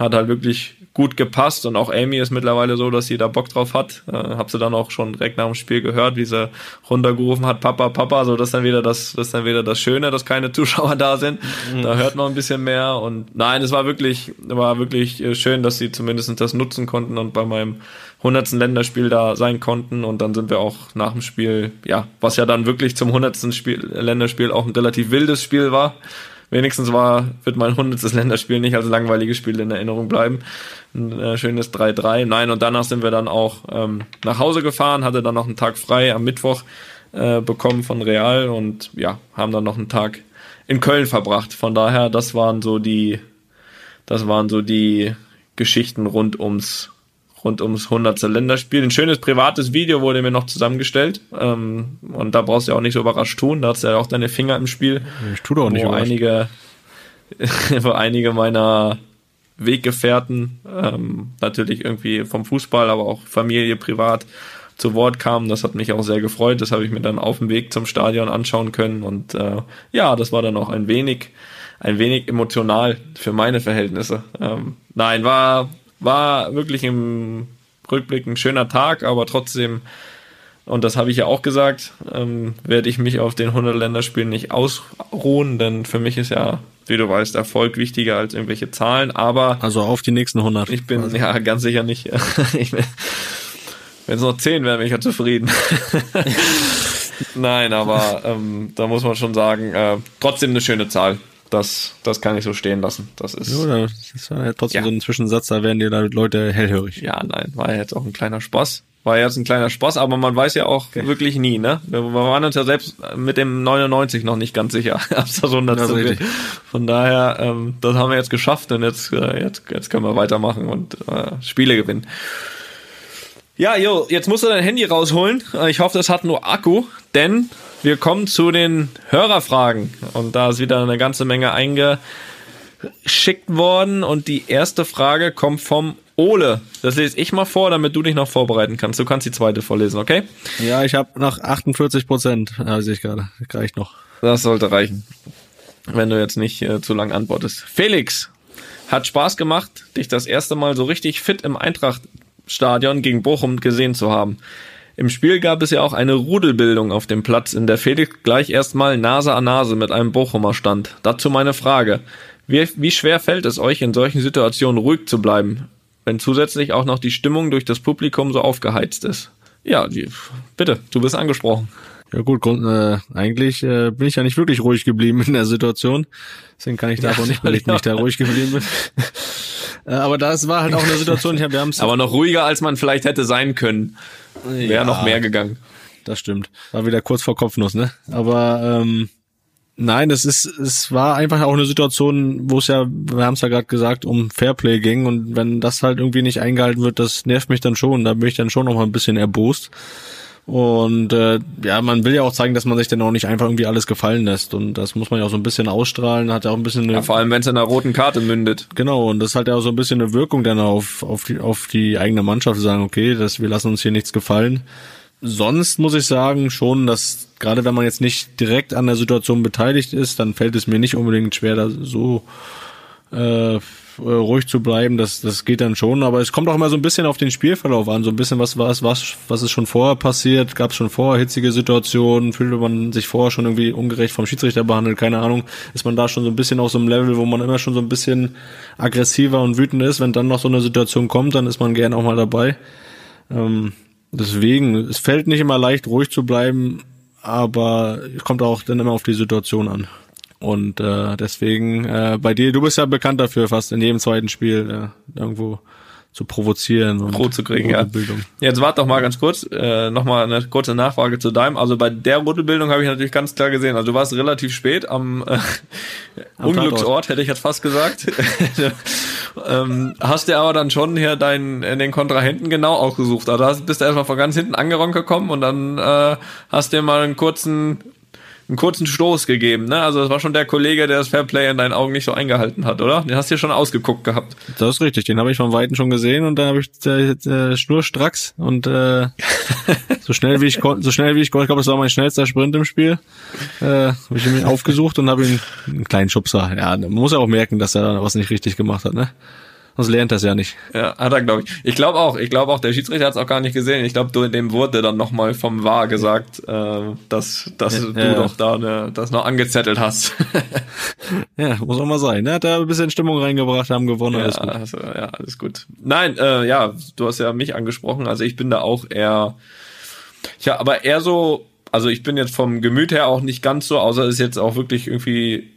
hat halt wirklich gut gepasst, und auch Amy ist mittlerweile so, dass sie da Bock drauf hat. Äh, hab sie dann auch schon direkt nach dem Spiel gehört, wie sie runtergerufen hat, Papa, Papa, so das ist dann wieder das, das ist dann wieder das Schöne, dass keine Zuschauer da sind. Mhm. Da hört man ein bisschen mehr, und nein, es war wirklich, war wirklich schön, dass sie zumindest das nutzen konnten und bei meinem hundertsten Länderspiel da sein konnten, und dann sind wir auch nach dem Spiel, ja, was ja dann wirklich zum hundertsten Spiel, Länderspiel auch ein relativ wildes Spiel war. Wenigstens war, wird mein hundertstes Länderspiel nicht als langweiliges Spiel in Erinnerung bleiben. Ein äh, schönes drei drei. Nein, und danach sind wir dann auch ähm, nach Hause gefahren, hatte dann noch einen Tag frei am Mittwoch äh, bekommen von Real, und ja, haben dann noch einen Tag in Köln verbracht. Von daher, das waren so die, das waren so die Geschichten rund ums rund ums hundertste Länderspiel. Ein schönes privates Video wurde mir noch zusammengestellt. Ähm, und da brauchst du ja auch nicht so überrascht tun. Da hast du ja auch deine Finger im Spiel. Ich tue doch nicht wo einige, wo einige meiner Weggefährten ähm, natürlich irgendwie vom Fußball, aber auch Familie, privat zu Wort kamen. Das hat mich auch sehr gefreut. Das habe ich mir dann auf dem Weg zum Stadion anschauen können. Und äh, ja, das war dann auch ein wenig, ein wenig emotional für meine Verhältnisse. Ähm, nein, war... War wirklich im Rückblick ein schöner Tag, aber trotzdem, und das habe ich ja auch gesagt, ähm, werde ich mich auf den hundert Länderspielen nicht ausruhen, denn für mich ist ja, wie du weißt, Erfolg wichtiger als irgendwelche Zahlen, aber... Also auf die nächsten hundert. Ich bin, also. ja, ganz sicher nicht. Wenn es noch zehn wären, wäre ich ja zufrieden. Nein, aber ähm, da muss man schon sagen, äh, trotzdem eine schöne Zahl. Das, das kann ich so stehen lassen. Das ist, ja, das ist ja trotzdem ja. so ein Zwischensatz, da werden dir Leute hellhörig. Ja, nein, war ja jetzt auch ein kleiner Spaß. War jetzt ein kleiner Spaß, aber man weiß ja auch okay. wirklich nie, ne? Wir waren uns ja selbst mit dem neunundneunzig noch nicht ganz sicher, ab das hundert zu gehen. Von daher, ähm, das haben wir jetzt geschafft, und jetzt, äh, jetzt, jetzt können wir weitermachen und äh, Spiele gewinnen. Ja, jo, jetzt musst du dein Handy rausholen. Ich hoffe, das hat nur Akku, denn wir kommen zu den Hörerfragen. Und da ist wieder eine ganze Menge eingeschickt worden. Und die erste Frage kommt vom Ole. Das lese ich mal vor, damit du dich noch vorbereiten kannst. Du kannst die zweite vorlesen, okay? Ja, ich habe noch achtundvierzig Prozent, ja, sehe ich gerade. Das reicht noch. Das sollte reichen, wenn du jetzt nicht äh, zu lang antwortest. Felix, hat Spaß gemacht, dich das erste Mal so richtig fit im Eintracht Stadion gegen Bochum gesehen zu haben. Im Spiel gab es ja auch eine Rudelbildung auf dem Platz, in der Felix gleich erstmal Nase an Nase mit einem Bochumer stand. Dazu meine Frage: Wie, wie schwer fällt es euch, in solchen Situationen ruhig zu bleiben, wenn zusätzlich auch noch die Stimmung durch das Publikum so aufgeheizt ist? Ja, die, bitte, du bist angesprochen. Ja gut, äh, eigentlich äh, bin ich ja nicht wirklich ruhig geblieben in der Situation. Deswegen kann ich da ja, auch nicht belegen, dass ich da ruhig geblieben bin. Aber das war halt auch eine Situation, ich hab, wir haben's aber noch ruhiger, als man vielleicht hätte sein können. Wäre ja, noch mehr gegangen. Das stimmt. War wieder kurz vor Kopfnuss, ne? Aber ähm, nein, es ist, es war einfach auch eine Situation, wo es ja, wir haben's ja gerade gesagt, um Fairplay ging. Und wenn das halt irgendwie nicht eingehalten wird, das nervt mich dann schon. Da bin ich dann schon noch mal ein bisschen erbost. Und äh, ja, man will ja auch zeigen, dass man sich dann auch nicht einfach irgendwie alles gefallen lässt, und das muss man ja auch so ein bisschen ausstrahlen, hat ja auch ein bisschen eine, ja, vor allem wenn es in einer roten Karte mündet. Genau, und das hat ja auch so ein bisschen eine Wirkung dann auf auf die auf die eigene Mannschaft, sagen, okay, dass wir lassen uns hier nichts gefallen. Sonst muss ich sagen schon, dass gerade wenn man jetzt nicht direkt an der Situation beteiligt ist, dann fällt es mir nicht unbedingt schwer, da so äh, ruhig zu bleiben, das das geht dann schon, aber es kommt auch immer so ein bisschen auf den Spielverlauf an, so ein bisschen was was was was ist schon vorher passiert, gab es schon vorher hitzige Situationen, fühlte man sich vorher schon irgendwie ungerecht vom Schiedsrichter behandelt, keine Ahnung, ist man da schon so ein bisschen auf so einem Level, wo man immer schon so ein bisschen aggressiver und wütend ist, wenn dann noch so eine Situation kommt, dann ist man gern auch mal dabei. Ähm, deswegen, es fällt nicht immer leicht, ruhig zu bleiben, aber es kommt auch dann immer auf die Situation an. Und äh, deswegen, äh, bei dir, du bist ja bekannt dafür, fast in jedem zweiten Spiel äh, irgendwo zu provozieren und rot zu kriegen, ja. Bildung. Jetzt warte doch mal ganz kurz, äh, nochmal eine kurze Nachfrage zu deinem. Also bei der Rudelbildung habe ich natürlich ganz klar gesehen, also du warst relativ spät am, äh, am Unglücksort, hätte ich jetzt fast gesagt. ähm, hast dir aber dann schon hier deinen, den Kontrahenten genau ausgesucht. Also hast, bist du erstmal von ganz hinten angerannt gekommen und dann äh, hast dir mal einen kurzen einen kurzen Stoß gegeben, ne? Also das war schon der Kollege, der das Fairplay in deinen Augen nicht so eingehalten hat, oder? Den hast du ja schon ausgeguckt gehabt. Das ist richtig, den habe ich von Weitem schon gesehen und dann habe ich äh, schnurstracks und äh, so schnell wie ich konnte, so schnell wie ich konnte, ich glaube, das war mein schnellster Sprint im Spiel, äh, habe ich ihn aufgesucht und habe ihm einen kleinen Schubser. Ja, man muss ja auch merken, dass er was nicht richtig gemacht hat, ne? Sonst lernt das ja nicht. Ja, hat er, glaube ich. Ich glaube auch, ich glaube auch, der Schiedsrichter hat es auch gar nicht gesehen. Ich glaube, dem wurde dann nochmal vom V A R gesagt, äh, dass, dass ja, du ja. doch da ne, das noch angezettelt hast. Ja, muss auch mal sein. Ne? Hat da ein bisschen Stimmung reingebracht, haben gewonnen, ja, alles gut. Also, ja, alles gut. Nein, äh, ja, du hast ja mich angesprochen. Also ich bin da auch eher, ja, aber eher so, also ich bin jetzt vom Gemüt her auch nicht ganz so, außer es ist jetzt auch wirklich irgendwie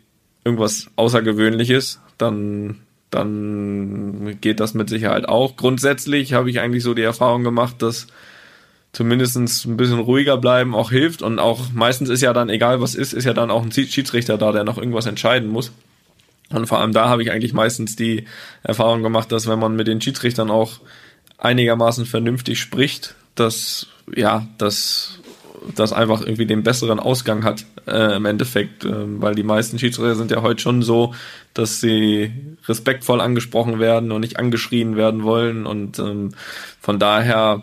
irgendwas Außergewöhnliches, dann... dann geht das mit Sicherheit auch. Grundsätzlich habe ich eigentlich so die Erfahrung gemacht, dass zumindestens ein bisschen ruhiger bleiben auch hilft und auch meistens ist ja dann, egal was ist, ist ja dann auch ein Schiedsrichter da, der noch irgendwas entscheiden muss. Und vor allem da habe ich eigentlich meistens die Erfahrung gemacht, dass wenn man mit den Schiedsrichtern auch einigermaßen vernünftig spricht, dass, ja, dass das einfach irgendwie den besseren Ausgang hat äh, im Endeffekt, äh, weil die meisten Schiedsrichter sind ja heute schon so, dass sie respektvoll angesprochen werden und nicht angeschrien werden wollen und ähm, von daher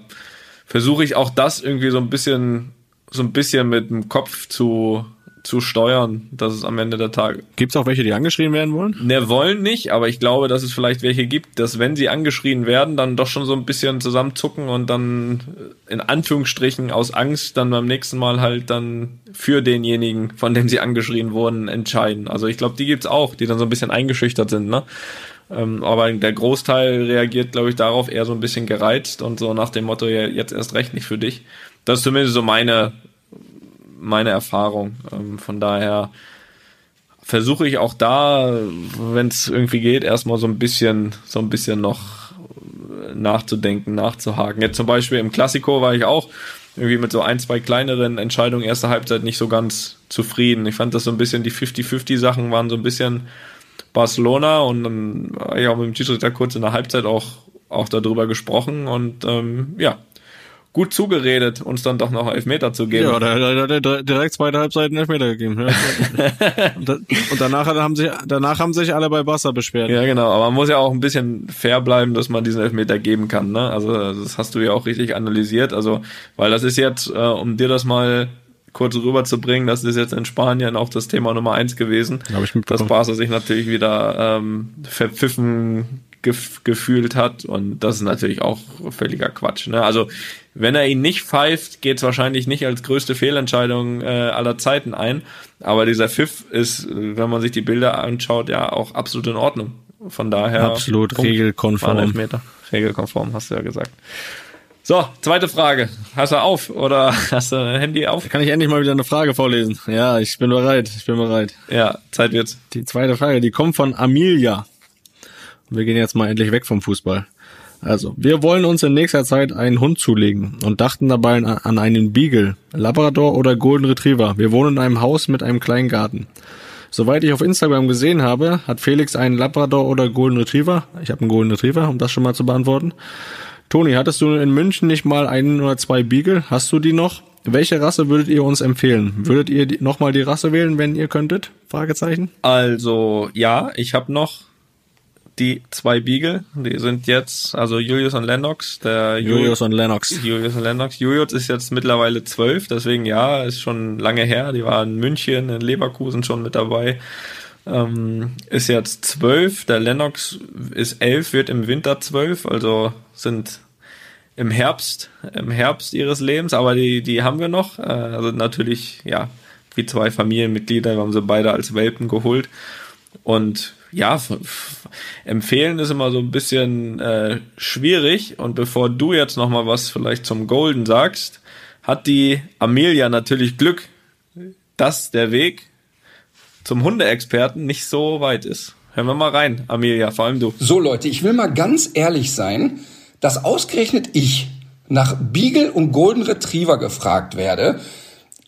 versuche ich auch das irgendwie so ein bisschen so ein bisschen mit dem Kopf zu zu steuern, dass es am Ende der Tage... Gibt es auch welche, die angeschrien werden wollen? Ne, wollen nicht, aber ich glaube, dass es vielleicht welche gibt, dass wenn sie angeschrien werden, dann doch schon so ein bisschen zusammenzucken und dann in Anführungsstrichen aus Angst dann beim nächsten Mal halt dann für denjenigen, von dem sie angeschrien wurden, entscheiden. Also ich glaube, die gibt's auch, die dann so ein bisschen eingeschüchtert sind, ne? Aber der Großteil reagiert, glaube ich, darauf eher so ein bisschen gereizt und so nach dem Motto, ja, jetzt erst recht nicht für dich. Das ist zumindest so meine... meine Erfahrung. Von daher versuche ich auch da, wenn es irgendwie geht, erstmal so ein bisschen, so ein bisschen noch nachzudenken, nachzuhaken. Jetzt zum Beispiel im Klassiko war ich auch irgendwie mit so ein, zwei kleineren Entscheidungen erste Halbzeit nicht so ganz zufrieden. Ich fand das so ein bisschen, die fünfzig fünfzig Sachen waren so ein bisschen Barcelona und dann habe ich auch mit dem Schiedsrichter kurz in der Halbzeit auch, auch darüber gesprochen und ähm, ja, gut zugeredet, uns dann doch noch Elfmeter zu geben. Ja, da hat er direkt zweite Halbzeit einen Elfmeter gegeben. Ja. Und danach haben sich danach haben sich alle bei Barca beschwert. Ja, genau. Aber man muss ja auch ein bisschen fair bleiben, dass man diesen Elfmeter geben kann. Ne? Also das hast du ja auch richtig analysiert. Also weil das ist jetzt, äh, um dir das mal kurz rüberzubringen, das ist jetzt in Spanien auch das Thema Nummer eins gewesen, hab ich dass Barca sich natürlich wieder ähm, verpfiffen gef- gefühlt hat und das ist natürlich auch völliger Quatsch. Ne? Also wenn er ihn nicht pfeift, geht es wahrscheinlich nicht als größte Fehlentscheidung äh, aller Zeiten ein. Aber dieser Pfiff ist, wenn man sich die Bilder anschaut, ja auch absolut in Ordnung. Von daher absolut Punkt, regelkonform. Regelkonform, hast du ja gesagt. So, zweite Frage. Hast du auf oder hast du ein Handy auf? Kann ich endlich mal wieder eine Frage vorlesen? Ja, ich bin bereit. Ich bin bereit. Ja, Zeit wird's. Die zweite Frage, die kommt von Amelia. Und wir gehen jetzt mal endlich weg vom Fußball. Also, wir wollen uns in nächster Zeit einen Hund zulegen und dachten dabei an einen Beagle, Labrador oder Golden Retriever. Wir wohnen in einem Haus mit einem kleinen Garten. Soweit ich auf Instagram gesehen habe, hat Felix einen Labrador oder Golden Retriever. Ich habe einen Golden Retriever, um das schon mal zu beantworten. Toni, hattest du in München nicht mal einen oder zwei Beagle? Hast du die noch? Welche Rasse würdet ihr uns empfehlen? Würdet ihr nochmal die Rasse wählen, wenn ihr könntet? Fragezeichen. Also, ja, ich habe noch die zwei Beagle, die sind jetzt, also Julius und Lennox, der Julius, Julius und Lennox. Julius und Lennox. Julius ist jetzt mittlerweile zwölf, deswegen ja, ist schon lange her. Die war in München, in Leverkusen schon mit dabei. Ähm, ist jetzt zwölf, der Lennox ist elf, wird im Winter zwölf, also sind im Herbst, im Herbst ihres Lebens, aber die, die haben wir noch. Äh, also natürlich, ja, wie zwei Familienmitglieder, wir haben sie beide als Welpen geholt. Und ja, f- f- empfehlen ist immer so ein bisschen äh, schwierig. Und bevor du jetzt nochmal was vielleicht zum Golden sagst, hat die Amelia natürlich Glück, dass der Weg zum Hundeexperten nicht so weit ist. Hören wir mal rein, Amelia, vor allem du. So Leute, ich will mal ganz ehrlich sein, dass ausgerechnet ich nach Beagle und Golden Retriever gefragt werde,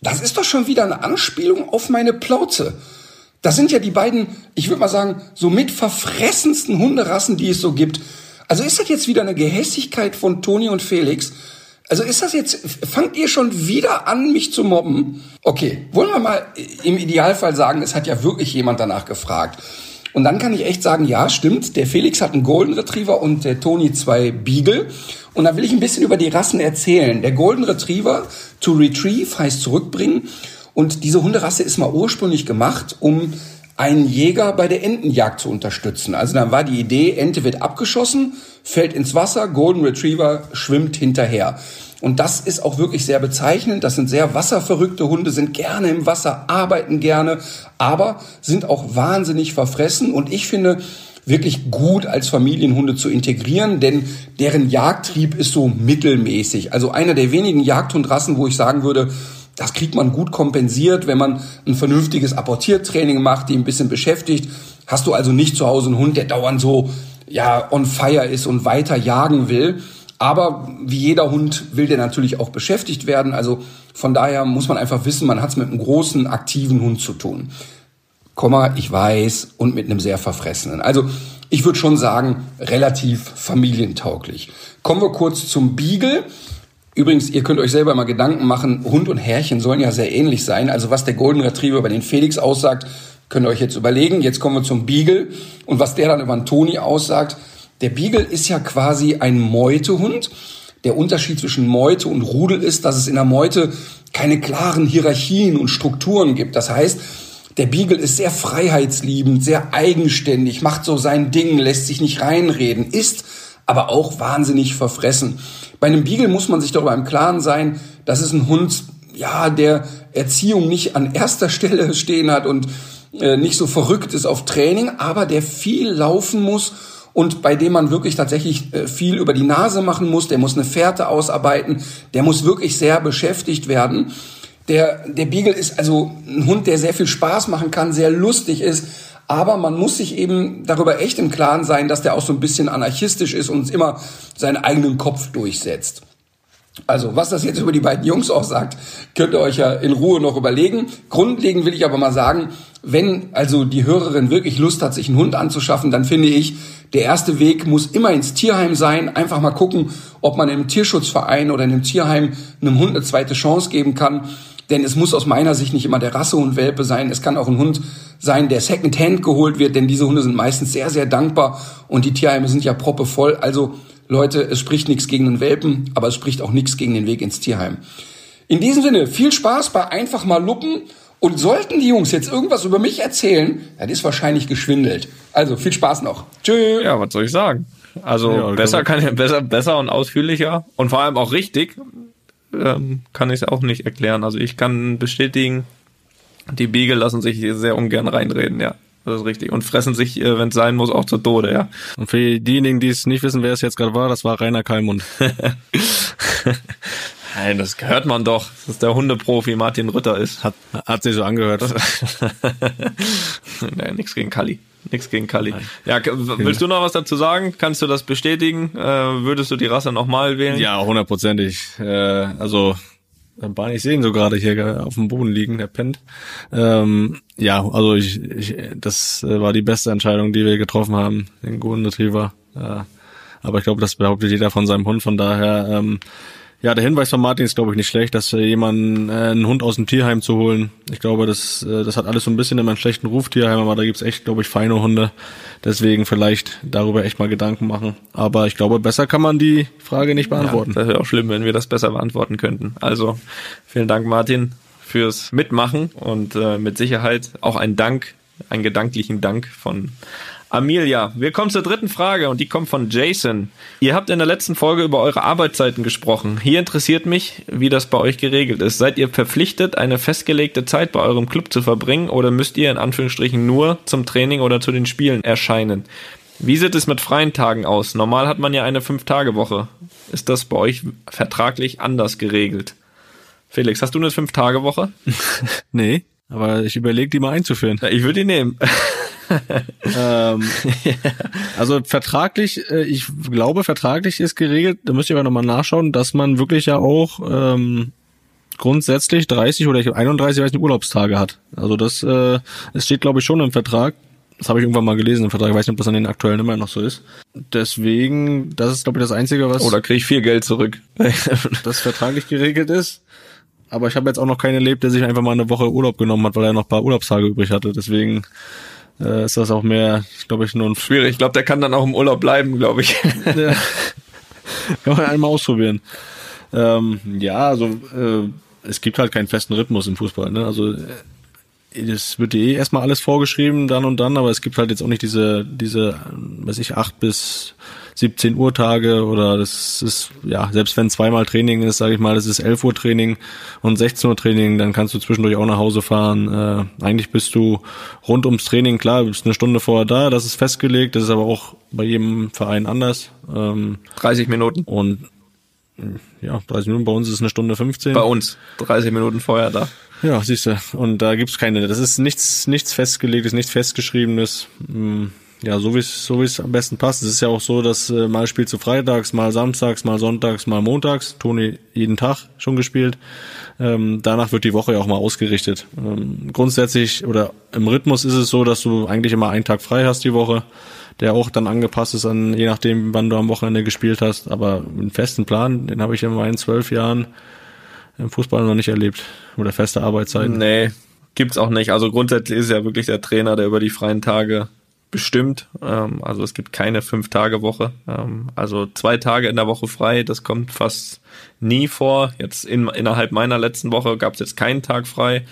das ist doch schon wieder eine Anspielung auf meine Plauze. Das sind ja die beiden, ich würde mal sagen, so mit verfressensten Hunderassen, die es so gibt. Also ist das jetzt wieder eine Gehässigkeit von Toni und Felix? Also ist das jetzt, fangt ihr schon wieder an, mich zu mobben? Okay, wollen wir mal im Idealfall sagen, es hat ja wirklich jemand danach gefragt. Und dann kann ich echt sagen, ja, stimmt, der Felix hat einen Golden Retriever und der Toni zwei Beagle. Und da will ich ein bisschen über die Rassen erzählen. Der Golden Retriever, to retrieve, heißt zurückbringen. Und diese Hunderasse ist mal ursprünglich gemacht, um einen Jäger bei der Entenjagd zu unterstützen. Also dann war die Idee, Ente wird abgeschossen, fällt ins Wasser, Golden Retriever schwimmt hinterher. Und das ist auch wirklich sehr bezeichnend. Das sind sehr wasserverrückte Hunde, sind gerne im Wasser, arbeiten gerne, aber sind auch wahnsinnig verfressen. Und ich finde, wirklich gut als Familienhunde zu integrieren, denn deren Jagdtrieb ist so mittelmäßig. Also einer der wenigen Jagdhundrassen, wo ich sagen würde, das kriegt man gut kompensiert, wenn man ein vernünftiges Apportiertraining macht, die ein bisschen beschäftigt. Hast du also nicht zu Hause einen Hund, der dauernd so ja on fire ist und weiter jagen will. Aber wie jeder Hund will der natürlich auch beschäftigt werden. Also von daher muss man einfach wissen, man hat es mit einem großen, aktiven Hund zu tun. Komma, ich weiß, und mit einem sehr verfressenen. Also ich würde schon sagen, relativ familientauglich. Kommen wir kurz zum Beagle. Übrigens, ihr könnt euch selber mal Gedanken machen, Hund und Herrchen sollen ja sehr ähnlich sein. Also was der Golden Retriever über den Felix aussagt, könnt ihr euch jetzt überlegen. Jetzt kommen wir zum Beagle und was der dann über den Toni aussagt. Der Beagle ist ja quasi ein Meutehund. Der Unterschied zwischen Meute und Rudel ist, dass es in der Meute keine klaren Hierarchien und Strukturen gibt. Das heißt, der Beagle ist sehr freiheitsliebend, sehr eigenständig, macht so sein Ding, lässt sich nicht reinreden, ist aber auch wahnsinnig verfressen. Bei einem Beagle muss man sich darüber im Klaren sein, das ist ein Hund, ja, der Erziehung nicht an erster Stelle stehen hat und äh, nicht so verrückt ist auf Training, aber der viel laufen muss und bei dem man wirklich tatsächlich äh, viel über die Nase machen muss. Der muss eine Fährte ausarbeiten, der muss wirklich sehr beschäftigt werden. Der, der Beagle ist also ein Hund, der sehr viel Spaß machen kann, sehr lustig ist, aber man muss sich eben darüber echt im Klaren sein, dass der auch so ein bisschen anarchistisch ist und immer seinen eigenen Kopf durchsetzt. Also, was das jetzt über die beiden Jungs auch sagt, könnt ihr euch ja in Ruhe noch überlegen. Grundlegend will ich aber mal sagen, wenn also die Hörerin wirklich Lust hat, sich einen Hund anzuschaffen, dann finde ich, der erste Weg muss immer ins Tierheim sein. Einfach mal gucken, ob man im Tierschutzverein oder in einem Tierheim einem Hund eine zweite Chance geben kann. Denn es muss aus meiner Sicht nicht immer der Rassehund-Welpe sein. Es kann auch ein Hund sein, der Secondhand geholt wird. Denn diese Hunde sind meistens sehr, sehr dankbar. Und die Tierheime sind ja proppevoll. Also Leute, es spricht nichts gegen den Welpen, aber es spricht auch nichts gegen den Weg ins Tierheim. In diesem Sinne, viel Spaß bei einfach mal luppen. Und sollten die Jungs jetzt irgendwas über mich erzählen, dann ist wahrscheinlich geschwindelt. Also viel Spaß noch. Tschö. Ja, was soll ich sagen? Also ja, besser, kann ich, besser, besser und ausführlicher und vor allem auch richtig kann ich es auch nicht erklären. Also ich kann bestätigen, die Beagle lassen sich sehr ungern reinreden, ja. Das ist richtig. Und fressen sich, wenn es sein muss, auch zu Tode, ja. Und für diejenigen, die es nicht wissen, wer es jetzt gerade war, das war Rainer Kallmund. Nein, das hört man doch, dass der Hundeprofi Martin Rütter ist. Hat, hat sich so angehört. Naja, nichts gegen Kalli. Nichts gegen Kalli. Nein. Ja, willst du noch was dazu sagen? Kannst du das bestätigen? Äh, würdest du die Rasse nochmal wählen? Ja, hundertprozentig. Äh, also, Barney, ich sehe ihn so gerade hier auf dem Boden liegen, der pennt. Ähm, ja, also ich, ich, das war die beste Entscheidung, die wir getroffen haben, den Golden Retriever. Äh, aber ich glaube, das behauptet jeder von seinem Hund, von daher... Ähm, Ja, der Hinweis von Martin ist, glaube ich, nicht schlecht, dass jemanden äh, einen Hund aus dem Tierheim zu holen. Ich glaube, das äh, das hat alles so ein bisschen immer einen schlechten Ruf, Tierheim, aber da gibt's echt, glaube ich, feine Hunde. Deswegen vielleicht darüber echt mal Gedanken machen. Aber ich glaube, besser kann man die Frage nicht beantworten. Ja, das wäre auch schlimm, wenn wir das besser beantworten könnten. Also, vielen Dank, Martin, fürs Mitmachen und äh, mit Sicherheit auch ein Dank, einen gedanklichen Dank von Amelia. Wir kommen zur dritten Frage und die kommt von Jason. Ihr habt in der letzten Folge über eure Arbeitszeiten gesprochen. Hier interessiert mich, wie das bei euch geregelt ist. Seid ihr verpflichtet, eine festgelegte Zeit bei eurem Club zu verbringen oder müsst ihr in Anführungsstrichen nur zum Training oder zu den Spielen erscheinen? Wie sieht es mit freien Tagen aus? Normal hat man ja eine Fünf-Tage-Woche. Ist das bei euch vertraglich anders geregelt? Felix, hast du eine Fünf-Tage-Woche? Nee, aber ich überlege, die mal einzuführen. Ich würde die nehmen. ähm, ja. Also vertraglich, äh, ich glaube, vertraglich ist geregelt, da müsst ihr aber nochmal nachschauen, dass man wirklich ja auch ähm, grundsätzlich dreißig oder einunddreißig, weiß nicht, Urlaubstage hat. Also das, äh, das steht, glaube ich, schon im Vertrag. Das habe ich irgendwann mal gelesen im Vertrag. Ich weiß nicht, ob das an den aktuellen immer noch so ist. Deswegen, das ist, glaube ich, das Einzige, was... Oh, da kriege ich viel Geld zurück. Das vertraglich geregelt ist. Aber ich habe jetzt auch noch keinen erlebt, der sich einfach mal eine Woche Urlaub genommen hat, weil er noch ein paar Urlaubstage übrig hatte. Deswegen äh, ist das auch mehr, glaube ich, nur ein... Schwierig. Ich glaube, der kann dann auch im Urlaub bleiben, glaube ich. Ja. Kann man einmal ausprobieren. Ähm, ja, also äh, es gibt halt keinen festen Rhythmus im Fußball, ne? Also... Es wird eh erstmal alles vorgeschrieben, dann und dann, aber es gibt halt jetzt auch nicht diese, diese, weiß ich, acht bis siebzehn Uhr Tage oder das ist, ja, selbst wenn zweimal Training ist, sage ich mal, das ist elf Uhr Training und sechzehn Uhr Training, dann kannst du zwischendurch auch nach Hause fahren. Äh, eigentlich bist du rund ums Training, klar, bist eine Stunde vorher da, das ist festgelegt, das ist aber auch bei jedem Verein anders. Ähm, dreißig Minuten. Und ja, dreißig Minuten, bei uns ist es eine Stunde fünfzehn. Bei uns, dreißig Minuten vorher da. Ja, siehst du. Und da gibt's keine, das ist nichts, nichts Festgelegtes, nichts Festgeschriebenes. Ja, so wie es, so wie es am besten passt. Es ist ja auch so, dass äh, mal spielst du freitags, mal samstags, mal sonntags, mal montags. Toni jeden Tag schon gespielt. Ähm, danach wird die Woche ja auch mal ausgerichtet. Ähm, grundsätzlich oder im Rhythmus ist es so, dass du eigentlich immer einen Tag frei hast die Woche, der auch dann angepasst ist an, je nachdem, wann du am Wochenende gespielt hast. Aber einen festen Plan, den habe ich in meinen zwölf Jahren im Fußball noch nicht erlebt. Oder feste Arbeitszeiten. Nee, gibt's auch nicht. Also grundsätzlich ist ja wirklich der Trainer, der über die freien Tage bestimmt. Also es gibt keine Fünf-Tage-Woche. Also zwei Tage in der Woche frei, das kommt fast nie vor. Jetzt in, innerhalb meiner letzten Woche gab's jetzt keinen Tag frei.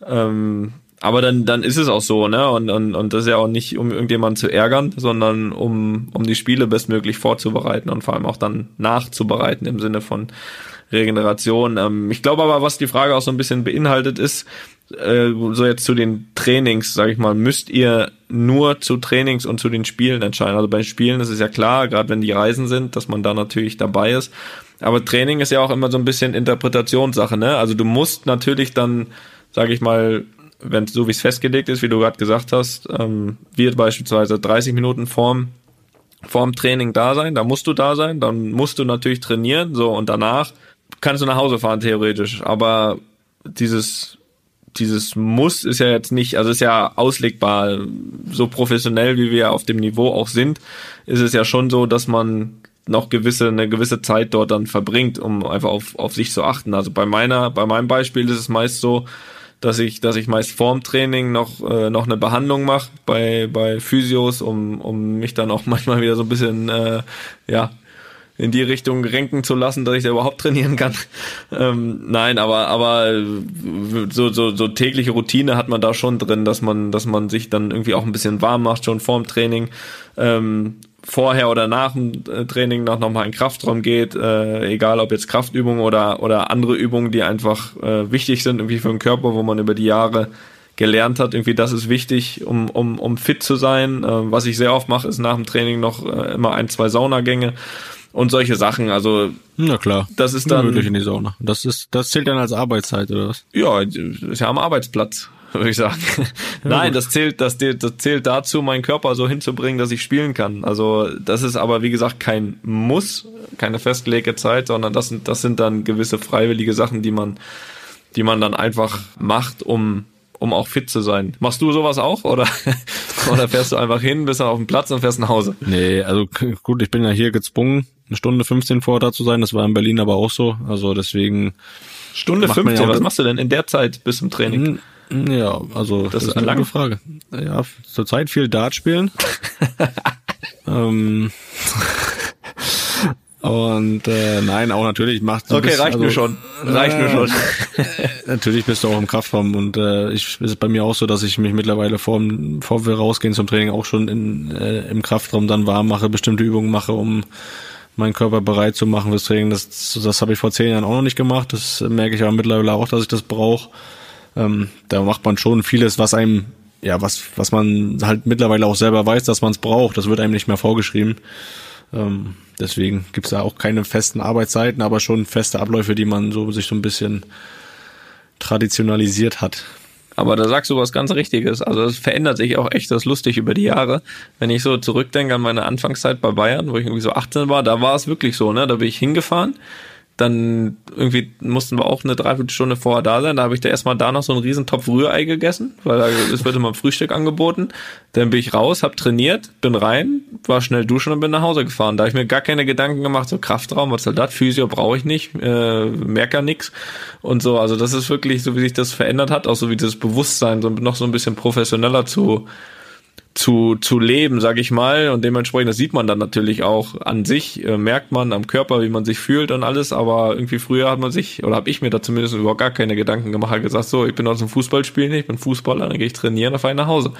Aber dann, dann ist es auch so, ne? Und, und, und das ist ja auch nicht, um irgendjemanden zu ärgern, sondern um, um die Spiele bestmöglich vorzubereiten und vor allem auch dann nachzubereiten im Sinne von Regeneration. Ich glaube aber, was die Frage auch so ein bisschen beinhaltet ist, so jetzt zu den Trainings, sage ich mal, müsst ihr nur zu Trainings und zu den Spielen entscheiden. Also bei Spielen ist es ja klar, gerade wenn die Reisen sind, dass man da natürlich dabei ist. Aber Training ist ja auch immer so ein bisschen Interpretationssache, ne? Also du musst natürlich dann, sage ich mal, wenn so wie es festgelegt ist, wie du gerade gesagt hast, wir beispielsweise dreißig Minuten vorm vorm Training da sein, da musst du da sein, dann musst du natürlich trainieren, so, und danach kannst du nach Hause fahren, theoretisch, aber dieses, dieses Muss ist ja jetzt nicht, also ist ja auslegbar, so professionell, wie wir auf dem Niveau auch sind, ist es ja schon so, dass man noch gewisse, eine gewisse Zeit dort dann verbringt, um einfach auf, auf sich zu achten. Also bei meiner, bei meinem Beispiel ist es meist so, dass ich, dass ich meist vorm Training noch, äh, noch eine Behandlung mache bei, bei Physios, um, um mich dann auch manchmal wieder so ein bisschen, äh, ja, in die Richtung renken zu lassen, dass ich da überhaupt trainieren kann. Ähm, nein, aber, aber so, so, so tägliche Routine hat man da schon drin, dass man, dass man sich dann irgendwie auch ein bisschen warm macht, schon vorm Training, ähm, vorher oder nach dem Training noch nochmal in den Kraftraum geht, äh, egal ob jetzt Kraftübungen oder oder andere Übungen, die einfach äh, wichtig sind irgendwie für den Körper, wo man über die Jahre gelernt hat, irgendwie das ist wichtig, um um um fit zu sein. Äh, was ich sehr oft mache, ist nach dem Training noch äh, immer ein, zwei Saunagänge und solche Sachen. Also na klar, das ist dann möglich in die Sauna. Das ist das zählt dann als Arbeitszeit oder was? Ja, ist ja am Arbeitsplatz, würde ich sagen. Nein, das zählt, das, das zählt dazu, meinen Körper so hinzubringen, dass ich spielen kann. Also das ist aber, wie gesagt, kein Muss, keine festgelegte Zeit, sondern das sind, das sind dann gewisse freiwillige Sachen, die man, die man dann einfach macht, um, um auch fit zu sein. Machst du sowas auch oder, oder fährst du einfach hin, bist dann auf dem Platz und fährst nach Hause? Nee, also gut, ich bin ja hier gezwungen, eine Stunde fünfzehn vor da zu sein. Das war in Berlin aber auch so. Also deswegen... Stunde fünfzehn, was machst du denn in der Zeit bis zum Training? Ja, also das, das ist eine lange Frage. Ja, zurzeit viel Dart spielen. ähm, und äh, nein, auch natürlich macht so okay, bist, reicht also, mir schon. Reicht äh, mir schon. Natürlich bist du auch im Kraftraum und äh, ich ist bei mir auch so, dass ich mich mittlerweile vor vor wir rausgehen zum Training auch schon in, äh, im Kraftraum dann warm mache, bestimmte Übungen mache, um meinen Körper bereit zu machen fürs Training. Das das habe ich vor zehn Jahren auch noch nicht gemacht. Das merke ich aber mittlerweile auch, dass ich das brauche. Ähm, da macht man schon vieles, was einem, ja, was, was man halt mittlerweile auch selber weiß, dass man es braucht. Das wird einem nicht mehr vorgeschrieben. Ähm, deswegen gibt's da auch keine festen Arbeitszeiten, aber schon feste Abläufe, die man so sich so ein bisschen traditionalisiert hat. Aber da sagst du was ganz Richtiges. Also es verändert sich auch echt, das ist lustig über die Jahre. Wenn ich so zurückdenke an meine Anfangszeit bei Bayern, wo ich irgendwie so achtzehn war, da war es wirklich so, ne? Da bin ich hingefahren. Dann irgendwie mussten wir auch eine Dreiviertelstunde vorher da sein. Da habe ich da erstmal da noch so einen riesen Topf Rührei gegessen, weil da, es wird immer Frühstück angeboten. Dann bin ich raus, habe trainiert, bin rein, war schnell duschen und bin nach Hause gefahren. Da habe ich mir gar keine Gedanken gemacht, so Kraftraum, was soll das, Physio brauche ich nicht, äh, merke ja nichts und so. Also das ist wirklich, so wie sich das verändert hat, auch so wie das Bewusstsein so noch so ein bisschen professioneller zu zu zu leben, sag ich mal, und dementsprechend, das sieht man dann natürlich auch an sich, äh, merkt man am Körper, wie man sich fühlt und alles, aber irgendwie früher hat man sich, oder habe ich mir da zumindest überhaupt gar keine Gedanken gemacht, hat gesagt, so, ich bin aus dem Fußballspielen, ich bin Fußballer, dann gehe ich trainieren, dann fahre ich nach Hause.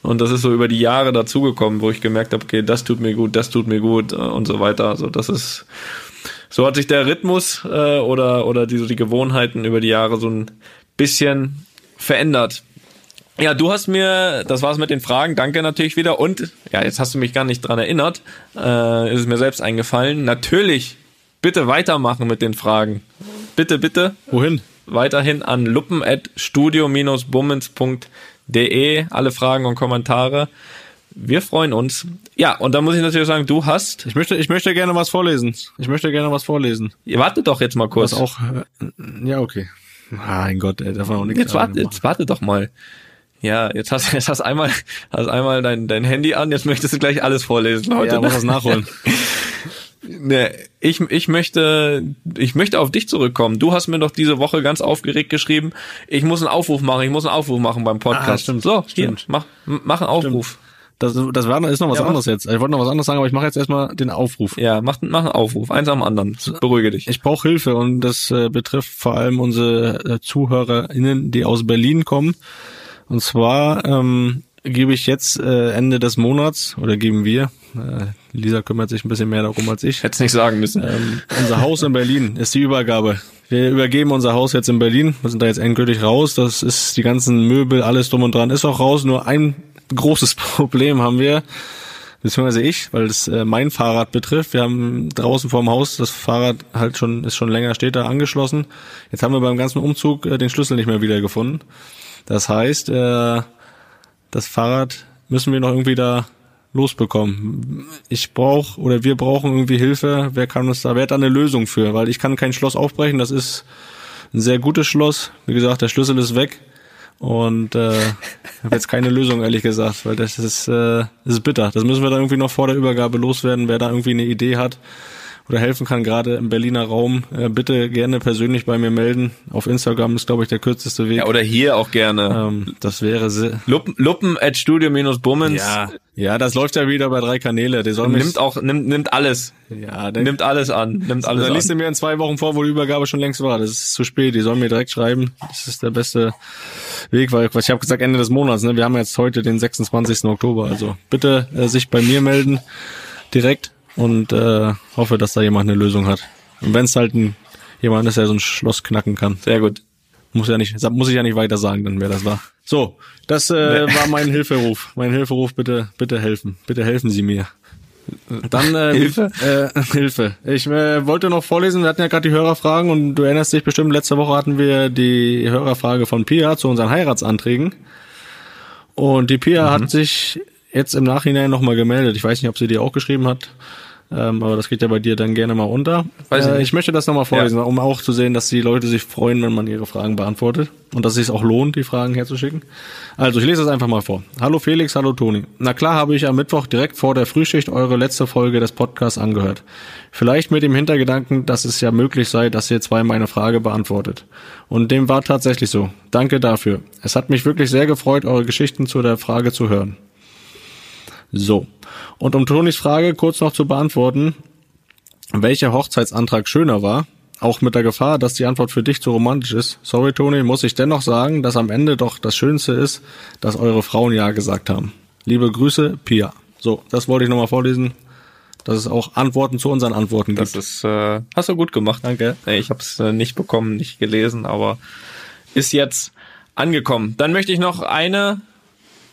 Und das ist so über die Jahre dazugekommen, wo ich gemerkt habe, okay, das tut mir gut, das tut mir gut äh, und so weiter, also das ist, so hat sich der Rhythmus äh, oder oder die, so die Gewohnheiten über die Jahre so ein bisschen verändert. Ja, du hast mir, das war's mit den Fragen, danke natürlich wieder, und ja, jetzt hast du mich gar nicht dran erinnert, äh, ist es mir selbst eingefallen, natürlich bitte weitermachen mit den Fragen, bitte, bitte. Wohin? Weiterhin an luppen at studio dash bummens punkt de, alle Fragen und Kommentare, wir freuen uns. Ja, und da muss ich natürlich sagen, du hast... Ich möchte ich möchte gerne was vorlesen, ich möchte gerne was vorlesen. Ihr wartet doch jetzt mal kurz. Was auch, ja, okay. Mein Gott, ey, darf man auch nichts jetzt warte, jetzt warte doch mal. Ja, jetzt hast du jetzt hast einmal, hast einmal dein, dein Handy an, jetzt möchtest du gleich alles vorlesen, Leute. Ja, muss das nachholen. Nee, ich, ich möchte, ich möchte auf dich zurückkommen. Du hast mir doch diese Woche ganz aufgeregt geschrieben, ich muss einen Aufruf machen, ich muss einen Aufruf machen beim Podcast. Ah, stimmt, so, stimmt. Hier, mach, mach einen Aufruf. Das, das war, ist noch was ja, anderes jetzt. Ich wollte noch was anderes sagen, aber ich mache jetzt erstmal den Aufruf. Ja, mach, mach einen Aufruf. Eins am anderen. Beruhige dich. Ich brauche Hilfe, und das äh, betrifft vor allem unsere äh, ZuhörerInnen, die aus Berlin kommen. Und zwar ähm, gebe ich jetzt äh, Ende des Monats, oder geben wir, äh, Lisa kümmert sich ein bisschen mehr darum als ich. Hätte es nicht sagen müssen. Ähm, unser Haus in Berlin ist die Übergabe. Wir übergeben unser Haus jetzt in Berlin. Wir sind da jetzt endgültig raus. Das ist die ganzen Möbel, alles drum und dran ist auch raus. Nur ein großes Problem haben wir, beziehungsweise ich, weil es äh, mein Fahrrad betrifft. Wir haben draußen vorm Haus das Fahrrad halt schon, ist schon länger, steht da angeschlossen. Jetzt haben wir beim ganzen Umzug äh, den Schlüssel nicht mehr wiedergefunden. Das heißt, äh, das Fahrrad müssen wir noch irgendwie da losbekommen. Ich brauche, oder wir brauchen irgendwie Hilfe. Wer kann uns da, wer hat da eine Lösung für? Weil ich kann kein Schloss aufbrechen. Das ist ein sehr gutes Schloss. Wie gesagt, der Schlüssel ist weg. Und äh, ich habe jetzt keine Lösung, ehrlich gesagt, weil das ist, äh, das ist bitter. Das müssen wir dann irgendwie noch vor der Übergabe loswerden. Wer da irgendwie eine Idee hat oder helfen kann, gerade im Berliner Raum, äh, bitte gerne persönlich bei mir melden. Auf Instagram ist, glaube ich, der kürzeste Weg. Ja, oder hier auch gerne. Ähm, das wäre... Se- Luppen, Luppen at Studio-Bummens. Ja. Ja, das läuft ja wieder bei drei Kanäle. Der soll nimmt auch, nimmt, nimmt alles. Ja, der nimmt alles an. Nimmt alles dann an. Liest du mir in zwei Wochen vor, wo die Übergabe schon längst war. Das ist zu spät. Die sollen mir direkt schreiben. Das ist der beste Weg, weil ich habe gesagt Ende des Monats. Ne? Wir haben jetzt heute den sechsundzwanzigsten Oktober. Also bitte äh, sich bei mir melden. Direkt. Und äh, hoffe, dass da jemand eine Lösung hat. Und wenn es halt ein, jemand ist, der so ein Schloss knacken kann. Sehr gut. Muss ja nicht, muss ich ja nicht weiter sagen, dann wer das war. So, das äh, nee. war mein Hilferuf. Mein Hilferuf, bitte, bitte helfen. Bitte helfen Sie mir. Dann äh, Hilfe. Äh, Hilfe. Ich äh, wollte noch vorlesen, wir hatten ja gerade die Hörerfragen, und du erinnerst dich bestimmt, letzte Woche hatten wir die Hörerfrage von Pia zu unseren Heiratsanträgen. Und die Pia mhm. hat sich jetzt im Nachhinein nochmal gemeldet. Ich weiß nicht, ob sie dir auch geschrieben hat. Ähm, aber das geht ja bei dir dann gerne mal unter. Weiß ich, äh, ich möchte das nochmal vorlesen, ja. Um auch zu sehen, dass die Leute sich freuen, wenn man ihre Fragen beantwortet. Und dass es sich auch lohnt, die Fragen herzuschicken. Also, ich lese es einfach mal vor. Hallo Felix, hallo Toni. Na klar habe ich am Mittwoch direkt vor der Frühschicht eure letzte Folge des Podcasts angehört. Vielleicht mit dem Hintergedanken, dass es ja möglich sei, dass ihr zwei meine Frage beantwortet. Und dem war tatsächlich so. Danke dafür. Es hat mich wirklich sehr gefreut, eure Geschichten zu der Frage zu hören. So, und um Tonis Frage kurz noch zu beantworten, welcher Hochzeitsantrag schöner war, auch mit der Gefahr, dass die Antwort für dich zu romantisch ist, sorry Toni, muss ich dennoch sagen, dass am Ende doch das Schönste ist, dass eure Frauen Ja gesagt haben. Liebe Grüße, Pia. So, das wollte ich nochmal vorlesen, dass es auch Antworten zu unseren Antworten gibt. Das ist, äh, hast du gut gemacht. Danke. Nee, ich habe es äh, nicht bekommen, nicht gelesen, aber ist jetzt angekommen. Dann möchte ich noch eine...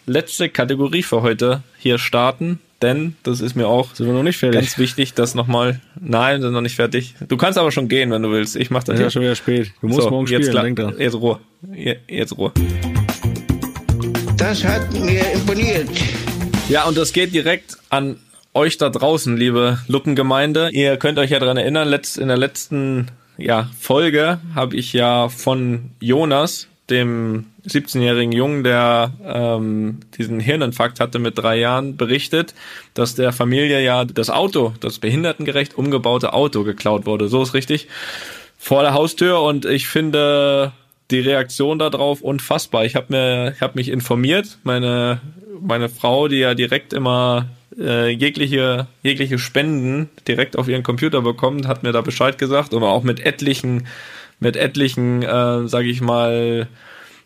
letzte Kategorie für heute hier starten, denn das ist mir auch sind wir noch nicht fertig. Ganz wichtig, dass nochmal, nein, sind noch nicht fertig. Du kannst aber schon gehen, wenn du willst. Ich mach das ja, ja. schon wieder spät. Du musst so, morgen spielen, jetzt, denk dran. Jetzt Ruhe. Jetzt Ruhe. Das hat mir imponiert. Ja, und das geht direkt an euch da draußen, liebe Luppengemeinde. Ihr könnt euch ja daran erinnern, in der letzten ja, Folge habe ich ja von Jonas, dem siebzehnjährigen Jungen, der ähm, diesen Hirninfarkt hatte mit drei Jahren, berichtet, dass der Familie ja das Auto, das behindertengerecht umgebaute Auto geklaut wurde. So ist richtig. Vor der Haustür. Und ich finde die Reaktion darauf unfassbar. Ich habe mir, ich habe mich informiert. Meine meine Frau, die ja direkt immer äh, jegliche jegliche Spenden direkt auf ihren Computer bekommt, hat mir da Bescheid gesagt und auch mit etlichen mit etlichen, äh, sage ich mal,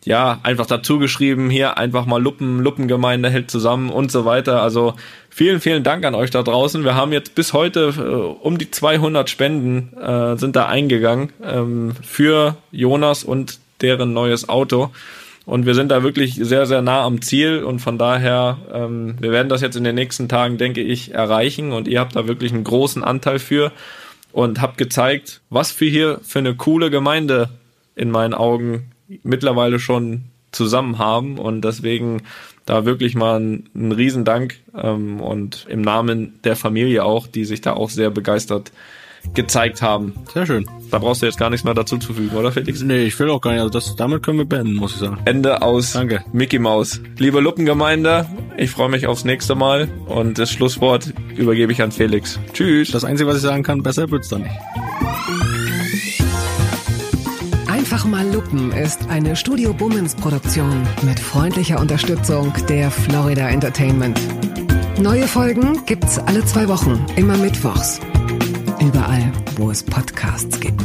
ja, einfach dazu geschrieben, hier einfach mal Luppen, Luppengemeinde hält zusammen und so weiter. Also vielen, vielen Dank an euch da draußen. Wir haben jetzt bis heute äh, um die zweihundert Spenden äh, sind da eingegangen ähm, für Jonas und deren neues Auto. Und wir sind da wirklich sehr, sehr nah am Ziel. Und von daher, ähm, wir werden das jetzt in den nächsten Tagen, denke ich, erreichen. Und ihr habt da wirklich einen großen Anteil für und habt gezeigt, was wir hier für eine coole Gemeinde in meinen Augen mittlerweile schon zusammen haben, und deswegen da wirklich mal ein, ein Riesendank ähm, und im Namen der Familie auch, die sich da auch sehr begeistert gezeigt haben. Sehr schön. Da brauchst du jetzt gar nichts mehr dazu zu fügen, oder Felix? Nee, ich will auch gar nicht. Also das, damit können wir beenden, muss ich sagen. Ende aus. Danke. Mickey Maus. Liebe Luppengemeinde, ich freue mich aufs nächste Mal und das Schlusswort übergebe ich an Felix. Tschüss. Das Einzige, was ich sagen kann, besser wird's dann nicht. Einfach mal Luppen ist eine Studio Bummens Produktion mit freundlicher Unterstützung der Florida Entertainment. Neue Folgen gibt's alle zwei Wochen, immer mittwochs. Überall, wo es Podcasts gibt.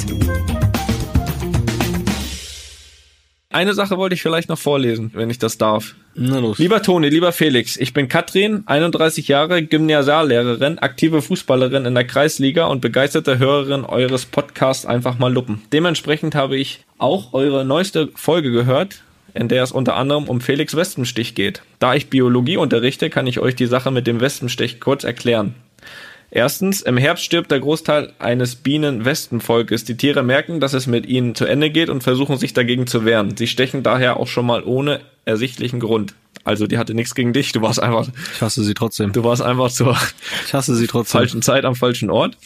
Eine Sache wollte ich vielleicht noch vorlesen, wenn ich das darf. Na los. Lieber Toni, lieber Felix, ich bin Katrin, einunddreißig Jahre, Gymnasiallehrerin, aktive Fußballerin in der Kreisliga und begeisterte Hörerin eures Podcasts Einfach mal Luppen. Dementsprechend habe ich auch eure neueste Folge gehört, in der es unter anderem um Felix Wespenstich geht. Da ich Biologie unterrichte, kann ich euch die Sache mit dem Wespenstich kurz erklären. Erstens, im Herbst stirbt der Großteil eines Bienen-Wespenvolkes. Die Tiere merken, dass es mit ihnen zu Ende geht und versuchen sich dagegen zu wehren. Sie stechen daher auch schon mal ohne ersichtlichen Grund. Also die hatte nichts gegen dich, du warst einfach... Ich hasse sie trotzdem. Du warst einfach zur ich hasse sie trotzdem. falschen Zeit am falschen Ort.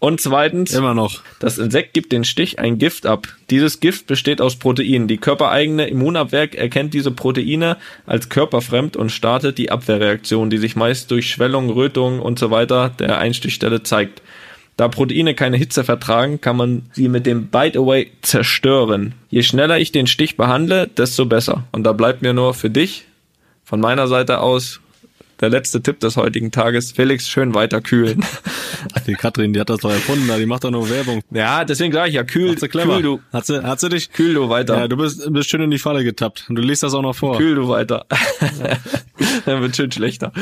Und zweitens... Immer noch. Das Insekt gibt den Stich ein Gift ab. Dieses Gift besteht aus Proteinen. Die körpereigene Immunabwehr erkennt diese Proteine als körperfremd und startet die Abwehrreaktion, die sich meist durch Schwellung, Rötung und so weiter der Einstichstelle zeigt. Da Proteine keine Hitze vertragen, kann man sie mit dem Bite-Away zerstören. Je schneller ich den Stich behandle, desto besser. Und da bleibt mir nur für dich, von meiner Seite aus, der letzte Tipp des heutigen Tages: Felix, schön weiter kühlen. Ach, die Katrin, die hat das doch erfunden, die macht doch nur Werbung. Ja, deswegen sage ich ja, kühl, hat sie kühl du. Hat sie, hat sie dich? Kühl du weiter. Ja, du bist, bist schön in die Falle getappt und du liest das auch noch vor. Kühl du weiter. Ja. Dann wird schön schlechter.